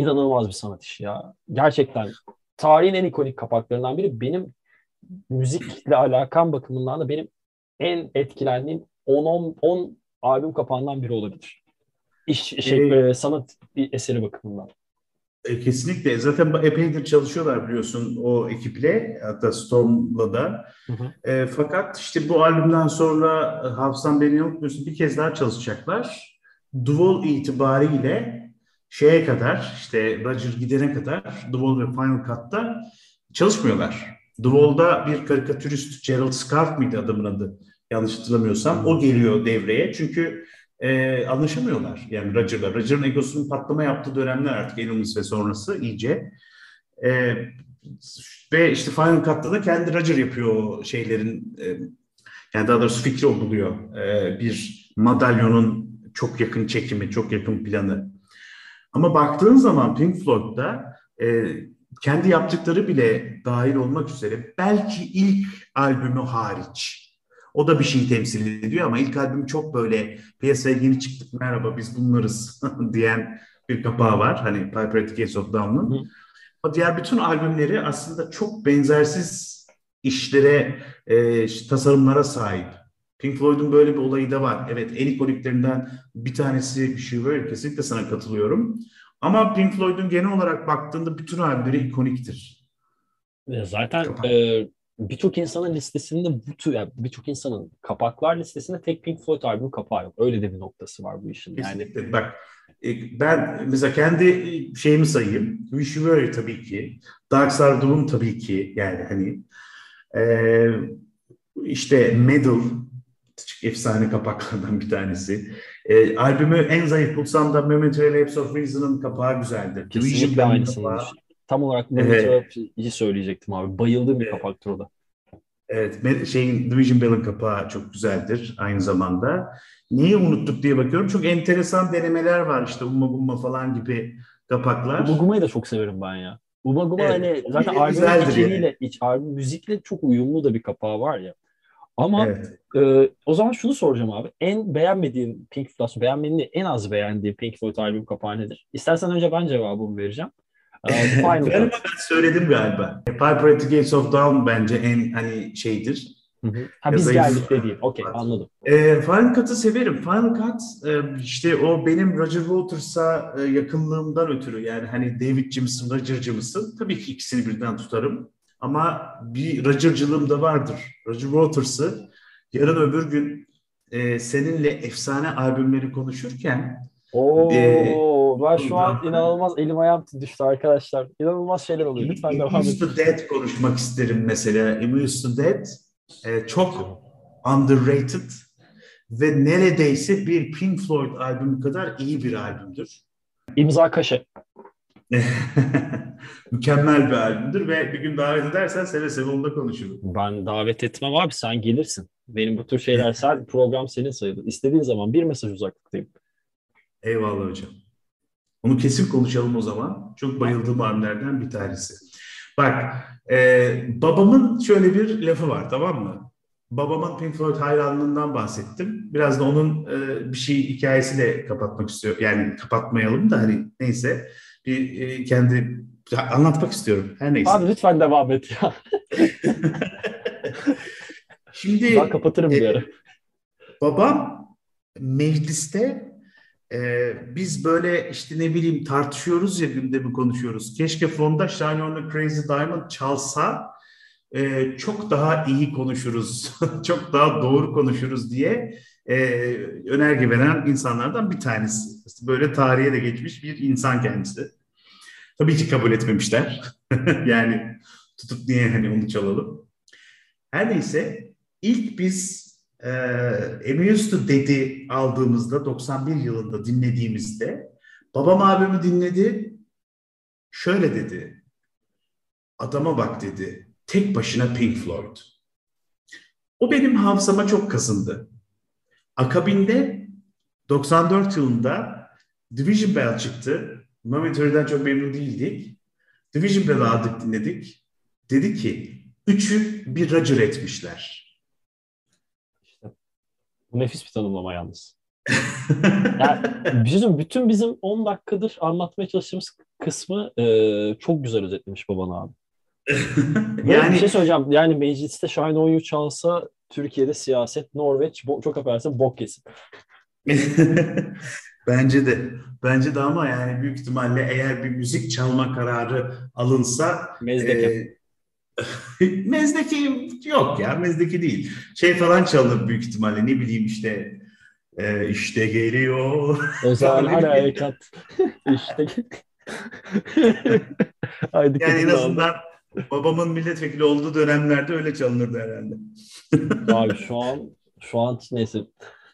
inanılmaz bir sanat işi ya. Gerçekten tarihin en ikonik kapaklarından biri. Benim müzikle alakam bakımından da benim en etkilendiğim on on on albüm kapağından biri olabilir. İş, şey, ee, sanat eseri bakımından. E, kesinlikle. Zaten epeydir çalışıyorlar biliyorsun o ekiple. Hatta Storm'la da. Hı hı. E, fakat işte bu albümden sonra hafızam beni unutmuyorsun bir kez daha çalışacaklar. Duval itibariyle şeye kadar işte Roger gidene kadar Duval ve Final Cut'ta çalışmıyorlar. Duval'da bir karikatürist Gerald Scarf mıydı adamın adı? Yanlış hatırlamıyorsam. O geliyor devreye. Çünkü e, anlaşamıyorlar. Yani Roger'la. Roger'ın egosunun patlama yaptığı dönemler artık Animals ve sonrası iyice. E, ve işte Final Cut'ta da kendi Roger yapıyor o şeylerin e, yani daha doğrusu fikri o buluyor. E, bir madalyonun çok yakın çekimi, çok yakın planı. Ama baktığın zaman Pink Floyd'da e, kendi yaptıkları bile dahil olmak üzere belki ilk albümü hariç o da bir şey temsil ediyor ama ilk albüm çok böyle piyasaya yeni çıktık merhaba biz bunlarız diyen bir kapağı var. Hani Piper at the Gates of Dawn'ın. Diğer bütün albümleri aslında çok benzersiz işlere, e, tasarımlara sahip. Pink Floyd'un böyle bir olayı da var. Evet en ikoniklerinden bir tanesi bir şey var. Kesinlikle sana katılıyorum. Ama Pink Floyd'un genel olarak baktığında bütün albümleri ikoniktir. Zaten... Birçok insanın listesinde bu tür, yani birçok insanın kapaklar listesinde tek Pink Floyd albümü kapağı yok. Öyle de bir noktası var bu işin. Yani bak ben mesela kendi şeyimi sayayım. Wish You Were Here tabii ki. Dark Side of the Moon tabii ki. Yani hani ee, işte Meddle efsane kapaklardan bir tanesi. E, albümü en zayıf bulsam da Momentary Lapse of Reason'ın kapağı güzeldir. Kesinlikle aynısını düşün. Tam olarak Momentary evet. söyleyecektim abi. Bayıldığım bir evet. kapaktır o da. Evet. Şeyin, Division Bell'ın kapağı çok güzeldir aynı zamanda. Neyi unuttuk diye bakıyorum. Çok enteresan denemeler var işte. Uma Guma falan gibi kapaklar. Uma Guma'yı da çok severim ben ya. Uma Guma evet. hani zaten albümün içeriğiyle, iç, albüm müzikle çok uyumlu da bir kapağı var ya. Ama evet. e, o zaman şunu soracağım abi. En beğenmediğin Pink Floyd, beğenmediğin en az beğendiğin Pink Floyd albüm kapağı nedir? İstersen önce ben cevabımı vereceğim. Galiba ben söyledim galiba. Piper at the Gates of Dawn bence en hani şeydir. Hı hı. Ha, biz geldik dediğim. Okey anladım. E, Final Cut'ı severim. Final Cut e, işte o benim Roger Waters'a e, yakınlığımdan ötürü yani hani David'ci misin, Roger'ci misin? Tabii ki ikisini birden tutarım. Ama bir Roger'cılığım da vardır. Roger Waters'ı yarın öbür gün e, seninle efsane albümleri konuşurken Ooo ee, ben şu an inanılmaz elim ayağım düştü arkadaşlar. İnanılmaz şeyler oluyor. Lütfen devam edin. Amuse to Dead konuşmak isterim mesela. Amuse to Dead e, çok underrated ve neredeyse bir Pink Floyd albümü kadar iyi bir albümdür. İmza kaşı. Mükemmel bir albümdür ve bir gün davet edersen seve seve onda konuşurum. Ben davet etmem abi sen gelirsin. Benim bu tür şeyler sen program senin sayılır. İstediğin zaman bir mesaj uzaklıktayım. Eyvallah hocam. Onu kesin konuşalım o zaman. Çok bayıldığım albümlerden bir tanesi. Bak, e, babamın şöyle bir lafı var tamam mı? Babamın Pink Floyd hayranlığından bahsettim. Biraz da onun e, bir şey hikayesiyle kapatmak istiyorum. Yani kapatmayalım da hani neyse. Bir e, kendi anlatmak istiyorum. Her neyse. Abi lütfen devam et ya. Şimdi ben kapatırım bir ara. E, babam mecliste Ee, biz böyle işte ne bileyim tartışıyoruz ya gündemi konuşuyoruz. Keşke fonda Shine On Your Crazy Diamond çalsa e, çok daha iyi konuşuruz, çok daha doğru konuşuruz diye e, önerge veren insanlardan bir tanesi. Böyle tarihe de geçmiş bir insan kendisi. Tabii ki kabul etmemişler. Yani tutup niye hani onu çalalım. Her neyse ilk biz e, Amuse to Daddy aldığımızda doksan bir yılında dinlediğimizde babam abimi dinledi. Şöyle dedi. Adama bak dedi. Tek başına Pink Floyd. O benim hafızama çok kazındı. Akabinde doksan dört yılında Division Bell çıktı. Momentary'den çok memnun değildik. Division Bell'ı aldık dinledik. Dedi ki üçü bir Roger etmişler. İşte, bu nefis bir tanımlama yalnız. Yani, bizim, bütün bizim on dakikadır anlatmaya çalıştığımız kısmı e, çok güzel özetlemiş baban abi. Yani bir şey söyleyeceğim. Yani mecliste Shine On You çalsa Türkiye'de siyaset, Norveç bo- çok affedersin bok kesin. Bence de. Bence de ama yani büyük ihtimalle eğer bir müzik çalma kararı alınsa mezdeke. E, mezdeki yok ya. Mezdeki değil. Şey falan çalınır büyük ihtimalle. Ne bileyim işte e, işte geliyor. Özel harekat. İşte yani en azından babamın milletvekili olduğu dönemlerde öyle çalınırdı herhalde. Abi şu an şu an neyse.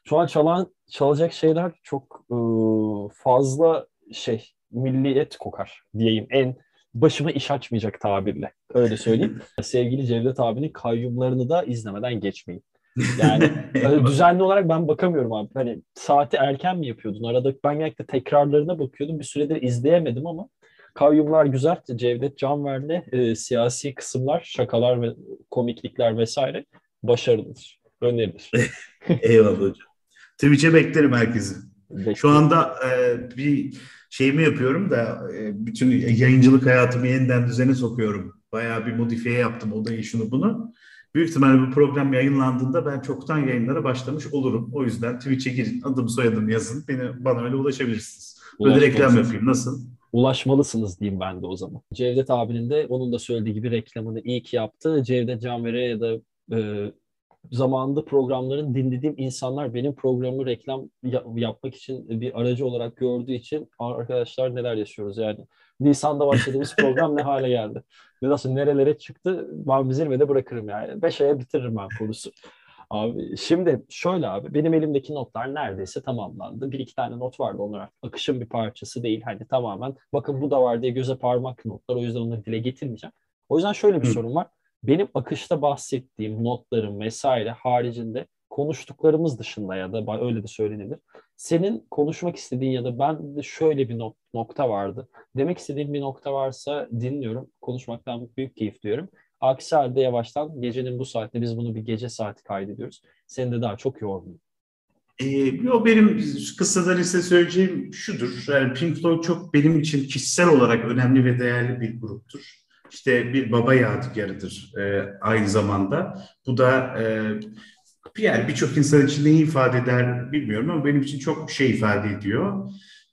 Şu an çalan çalacak şeyler çok ıı, fazla şey milliyet kokar diyeyim. En başıma iş açmayacak tabirle. Öyle söyleyeyim. Sevgili Cevdet abinin kayyumlarını da izlemeden geçmeyin. Yani düzenli olarak ben bakamıyorum abi. Hani saati erken mi yapıyordun? Arada ben genellikle tekrarlarına bakıyordum. Bir süredir izleyemedim ama kayyumlar güzel. Cevdet Canver'le e, siyasi kısımlar, şakalar ve komiklikler vesaire başarılıdır. Önerilir. Eyvallah hocam. Twitch'e beklerim herkesi. Beklerim. Şu anda e, bir şeyimi yapıyorum da e, bütün yayıncılık hayatımı yeniden düzene sokuyorum. Bayağı bir modifiye yaptım odayı şunu bunu. Büyük ihtimalle bu program yayınlandığında ben çoktan yayınlara başlamış olurum. O yüzden Twitch'e girin, adım soyadım yazın. Beni, bana öyle ulaşabilirsiniz. Böyle reklam yapayım. Nasıl? Ulaşmalısınız diyeyim ben de o zaman. Cevdet abinin de onun da söylediği gibi reklamını iyi ki yaptı. Cevdet Canver'e ya da e, zamanında programların dinlediğim insanlar benim programı reklam yapmak için bir aracı olarak gördüğü için arkadaşlar neler yaşıyoruz yani. Nisan'da başladığımız program ne hale geldi? Nasıl nerelere çıktı? Ben zirvede bırakırım yani. Beş aya bitiririm ben konusu. Abi şimdi şöyle abi benim elimdeki notlar neredeyse tamamlandı. Bir iki tane not vardı onlar. Akışın bir parçası değil. Hani tamamen bakın bu da var diye göze parmak notlar. O yüzden onları dile getirmeyeceğim. O yüzden şöyle bir Hı. sorun var. Benim akışta bahsettiğim notların vesaire haricinde konuştuklarımız dışında ya da öyle de söylenebilir. Senin konuşmak istediğin ya da ben de şöyle bir not, nokta vardı. Demek istediğin bir nokta varsa dinliyorum. Konuşmaktan büyük keyif duyuyorum. Aksi halde yavaştan gecenin bu saatinde biz bunu bir gece saati kaydediyoruz. Seni de daha çok yormuyor. Ee, yo, benim kısadan ise söyleyeceğim şudur. Yani Pink Floyd çok benim için kişisel olarak önemli ve değerli bir gruptur. İşte bir baba yadigarıdır e, aynı zamanda. Bu da e, yani birçok insan için neyi ifade eder bilmiyorum ama benim için çok şey ifade ediyor.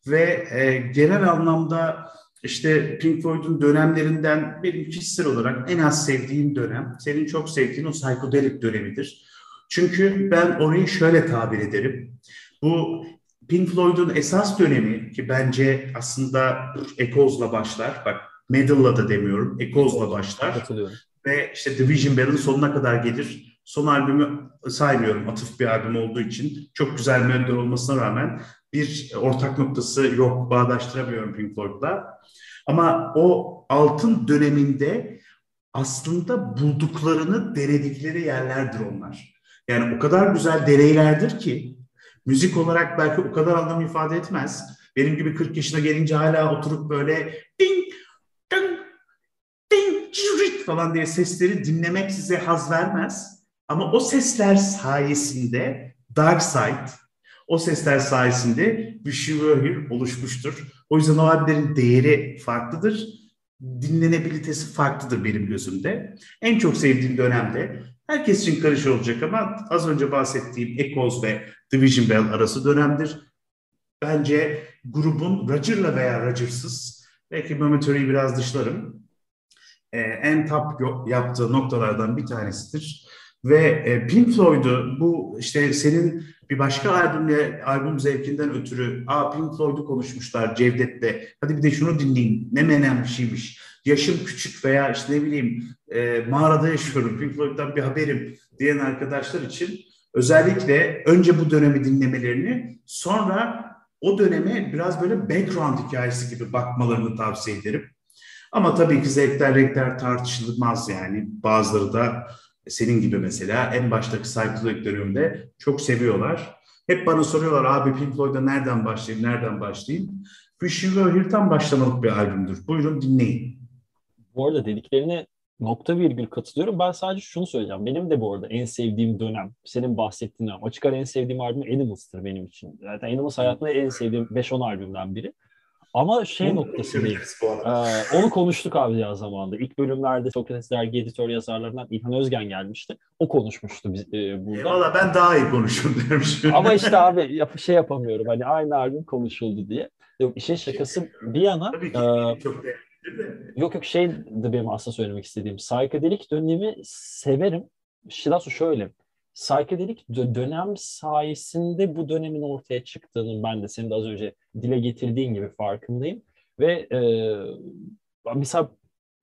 Ve e, genel anlamda İşte Pink Floyd'un dönemlerinden benim kişisel olarak en az sevdiğim dönem, senin çok sevdiğin o psychedelic dönemidir. Çünkü ben orayı şöyle tabir ederim. Bu Pink Floyd'un esas dönemi ki bence aslında Echoes'la başlar. Bak Meddle'la da demiyorum, Echoes'la başlar. Ve işte Division Bell'in sonuna kadar gelir. Son albümü saymıyorum atıf bir albüm olduğu için. Çok güzel melodiler olmasına rağmen bir ortak noktası yok, bağdaştıramıyorum Pink Floyd'la. Ama o altın döneminde aslında bulduklarını denedikleri yerlerdir onlar. Yani o kadar güzel deneylerdir ki müzik olarak belki o kadar anlam ifade etmez. Benim gibi kırk yaşına gelince hala oturup böyle ding, ding, ding, cırt falan diye sesleri dinlemek size haz vermez. Ama o sesler sayesinde Dark Side, o sesler sayesinde Wish You Were Here oluşmuştur. O yüzden o albümlerin değeri farklıdır. Dinlenebilitesi farklıdır benim gözümde. En çok sevdiğim dönemde herkes için karışık olacak ama az önce bahsettiğim Echoes ve Division Bell arası dönemdir. Bence grubun Roger'la veya Roger'sız, belki Momentary'i biraz dışlarım, en top yaptığı noktalardan bir tanesidir. Ve Pink Floyd'u bu işte senin bir başka albümle, albüm zevkinden ötürü aa Pink Floyd'u konuşmuşlar Cevdet'le, hadi bir de şunu dinleyin, ne menem bir şeymiş, yaşım küçük veya işte ne bileyim e, mağarada yaşıyorum, Pink Floyd'dan bir haberim diyen arkadaşlar için özellikle önce bu dönemi dinlemelerini, sonra o döneme biraz böyle background hikayesi gibi bakmalarını tavsiye ederim. Ama tabii ki zevkler renkler tartışılmaz yani, bazıları da senin gibi mesela en baştaki psychedelic döneminde çok seviyorlar. Hep bana soruyorlar abi Pink Floyd'a nereden başlayayım, nereden başlayayım? Wish You Were Here tam başlamalık bir albümdür. Buyurun dinleyin. Bu arada dediklerine nokta virgül katılıyorum. Ben sadece şunu söyleyeceğim. Benim de bu arada en sevdiğim dönem, senin bahsettiğin dönem. Açık ara en sevdiğim albüm Animals'tır benim için. Zaten Animals hayatımda en sevdiğim beş on albümden biri. Ama şey noktasındayım. Ee, onu konuştuk abi ya zamanında. İlk bölümlerde Sokrates dergi editör yazarlarından İlhan Özgen gelmişti. O konuşmuştu biz, e, burada. Valla ben daha iyi konuşurum demiş. Ama işte abi yap- şey yapamıyorum. Hani aynı albüm konuşuldu diye. Yok işin şakası bir yana. Tabii ki e, çok değerli. Yok yok şey de benim aslında söylemek istediğim. Psikedelik dönemi severim. Şilasu şöyle. Psikedelik dönem sayesinde bu dönemin ortaya çıktığının ben de senin de az önce dile getirdiğin gibi farkındayım. Ve e, mesela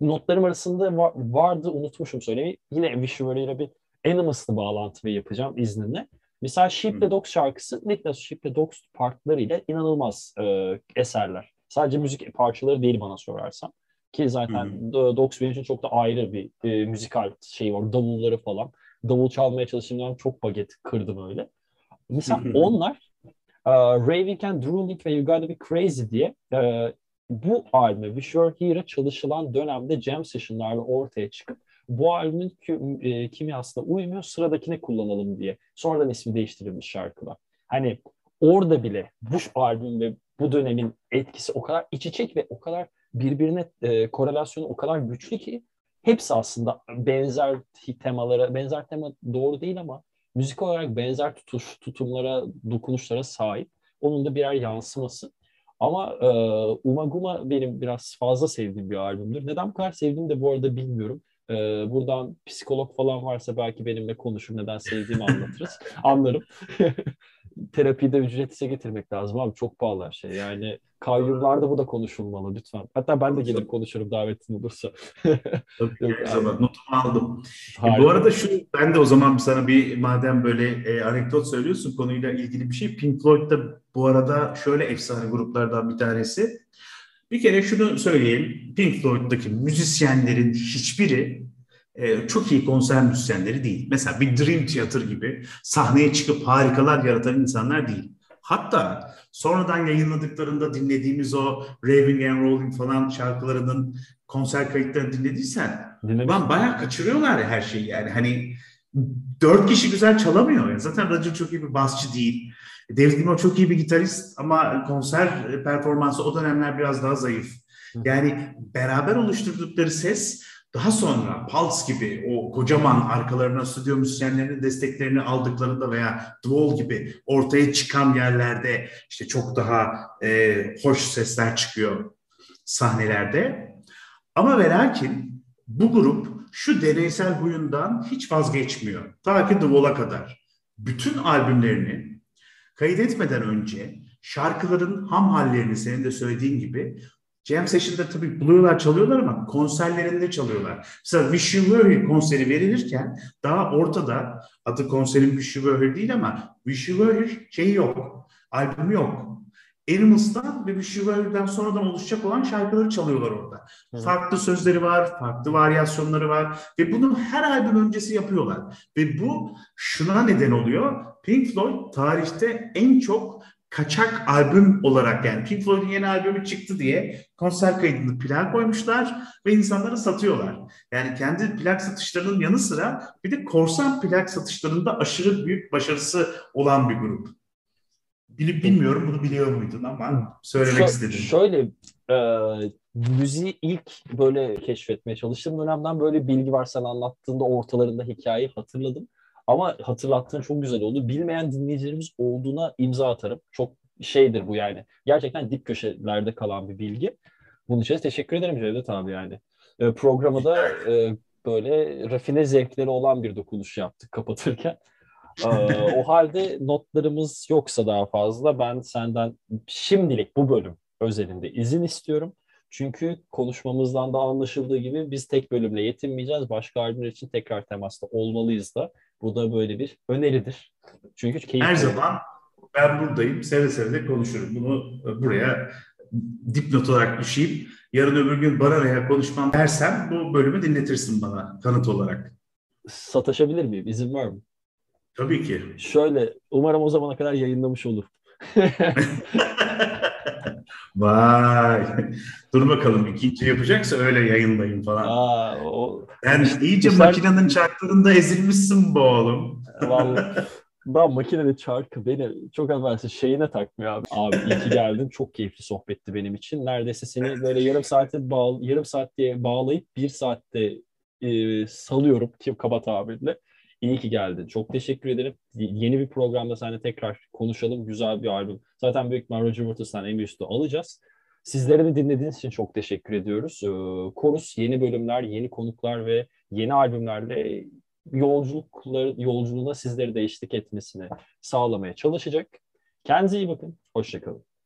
notlarım arasında var, vardı, unutmuşum söylemeyi. Yine Wish You Were Here'le bir Animals'lı bağlantı yapacağım izninle. Mesela Sheep ve Dogs şarkısı, Nicholas Sheep ve Dogs partlarıyla inanılmaz e, eserler. Sadece müzik parçaları değil bana sorarsan. Ki zaten Dogs benim için çok da ayrı bir e, müzikal şey var, davulları falan. Davul çalmaya çalıştığımdan çok baget kırdım öyle. Mesela onlar uh, Raving and Drooling ve You Gotta Be Crazy diye uh, bu albüme We Sure Here'a çalışılan dönemde jam session'larla ortaya çıkıp bu albümün kü- e, kimyasına uymuyor, sıradakine kullanalım diye. Sonradan ismi değiştirilmiş şarkılar. Hani orada bile bu albüm ve bu dönemin etkisi o kadar iç içe ve o kadar birbirine e, korelasyonu o kadar güçlü ki hepsi aslında benzer temalara, benzer tema doğru değil ama müzik olarak benzer tutuş, tutumlara, dokunuşlara sahip. Onun da birer yansıması. Ama e, Uma Guma benim biraz fazla sevdiğim bir albümdür. Neden bu kadar sevdiğimi de bu arada bilmiyorum. E, buradan psikolog falan varsa belki benimle konuşur. Neden sevdiğimi anlatırız. Anlarım. Terapide ücretse getirmek lazım abi. Çok pahalı her şey. Yani kayyumlarda bu da konuşulmalı lütfen. Hatta ben de gelip konuşurum davetin olursa. Tabii o zaman. Notumu aldım. E, bu arada şu, ben de o zaman sana bir madem böyle e, anekdot söylüyorsun konuyla ilgili bir şey. Pink Floyd da bu arada şöyle efsane gruplardan bir tanesi. Bir kere şunu söyleyeyim. Pink Floyd'daki müzisyenlerin hiçbiri çok iyi konser müzisyenleri değil. Mesela bir Dream Theater gibi sahneye çıkıp harikalar yaratan insanlar değil. Hatta sonradan yayınladıklarında dinlediğimiz o Raving and Rolling falan şarkılarının konser kayıtlarını dinlediysen lan bayağı kaçırıyorlar her şeyi yani. Hani dört kişi güzel çalamıyor. Yani zaten Roger çok iyi bir basçı değil. David Gilmour çok iyi bir gitarist ama konser performansı o dönemler biraz daha zayıf. Yani beraber oluşturdukları ses daha sonra Pulse gibi o kocaman arkalarına stüdyo müzisyenlerinin desteklerini aldıklarında veya Duval gibi ortaya çıkan yerlerde işte çok daha e, hoş sesler çıkıyor sahnelerde. Ama ve lakin bu grup şu deneysel huyundan hiç vazgeçmiyor. Ta ki Duval'a kadar. Bütün albümlerini kaydetmeden önce şarkıların ham hallerini senin de söylediğin gibi jam session'da tabii buluyorlar, çalıyorlar ama konserlerinde çalıyorlar. Mesela Wish You Were Here konseri verilirken daha ortada, adı konserin Wish You Were Here değil ama Wish You Were Here şeyi yok, albümü yok. Animals'tan ve Wish You Were Here'den sonradan oluşacak olan şarkıları çalıyorlar orada. Hı. Farklı sözleri var, farklı varyasyonları var ve bunu her albüm öncesi yapıyorlar. Ve bu şuna neden oluyor, Pink Floyd tarihte en çok kaçak albüm olarak yani Pink Floyd'un yeni albümü çıktı diye konser kaydını plak koymuşlar ve insanlara satıyorlar. Yani kendi plak satışlarının yanı sıra bir de korsan plak satışlarında aşırı büyük başarısı olan bir grup. Bilip bilmiyorum bunu biliyor muydun ama söylemek Şö- istedim. Şöyle e, müziği ilk böyle keşfetmeye çalıştığım dönemden böyle bilgi varsa anlattığında ortalarında hikayeyi hatırladım. Ama hatırlattığın çok güzel oldu. Bilmeyen dinleyicilerimiz olduğuna imza atarım. Çok şeydir bu yani. Gerçekten dip köşelerde kalan bir bilgi. Bunun için teşekkür ederim Cevdet abi yani. E, programı da e, böyle rafine zevkleri olan bir dokunuş yaptık kapatırken. ee, o halde notlarımız yoksa daha fazla ben senden şimdilik bu bölüm özelinde izin istiyorum. Çünkü konuşmamızdan da anlaşıldığı gibi biz tek bölümle yetinmeyeceğiz. Başka albümler için tekrar temasta olmalıyız da. Bu da böyle bir öneridir. Çünkü keyifli. Her zaman ben buradayım. Seve seve de konuşurum. Bunu buraya dipnot olarak düşeyim. Yarın öbür gün bana veya konuşmam dersem bu bölümü dinletirsin bana kanıt olarak. Sataşabilir miyim? İzin var mı? Tabii ki. Şöyle, umarım o zamana kadar yayınlamış olur. Vay. Dur bakalım, ikinci yapacaksa öyle yayınlayın falan. Aa, o... Yani işte, iyice işte... makinenin çarklarında ezilmişsin bu oğlum. Vallahi. Ben makinenin çarkı beni çok evvelsi şeyine takmıyor abi. Abi iyi ki geldin. Çok keyifli sohbetti benim için. Neredeyse seni böyle yarım saate bağlı, yarım saat diye bağlayıp bir saatte e, salıyorum Tim Kabat abimle. İyi ki geldin. Çok teşekkür ederim. Yeni bir programda seninle tekrar konuşalım. Güzel bir albüm. Zaten büyük ihtimalle Roger Waters'tan en büyüsü de alacağız. Sizlere de dinlediğiniz için çok teşekkür ediyoruz. Ee, Korus yeni bölümler, yeni konuklar ve yeni albümlerle yolculukları, yolculuğuna sizleri de eşlik etmesini sağlamaya çalışacak. Kendinize iyi bakın. Hoşça kalın.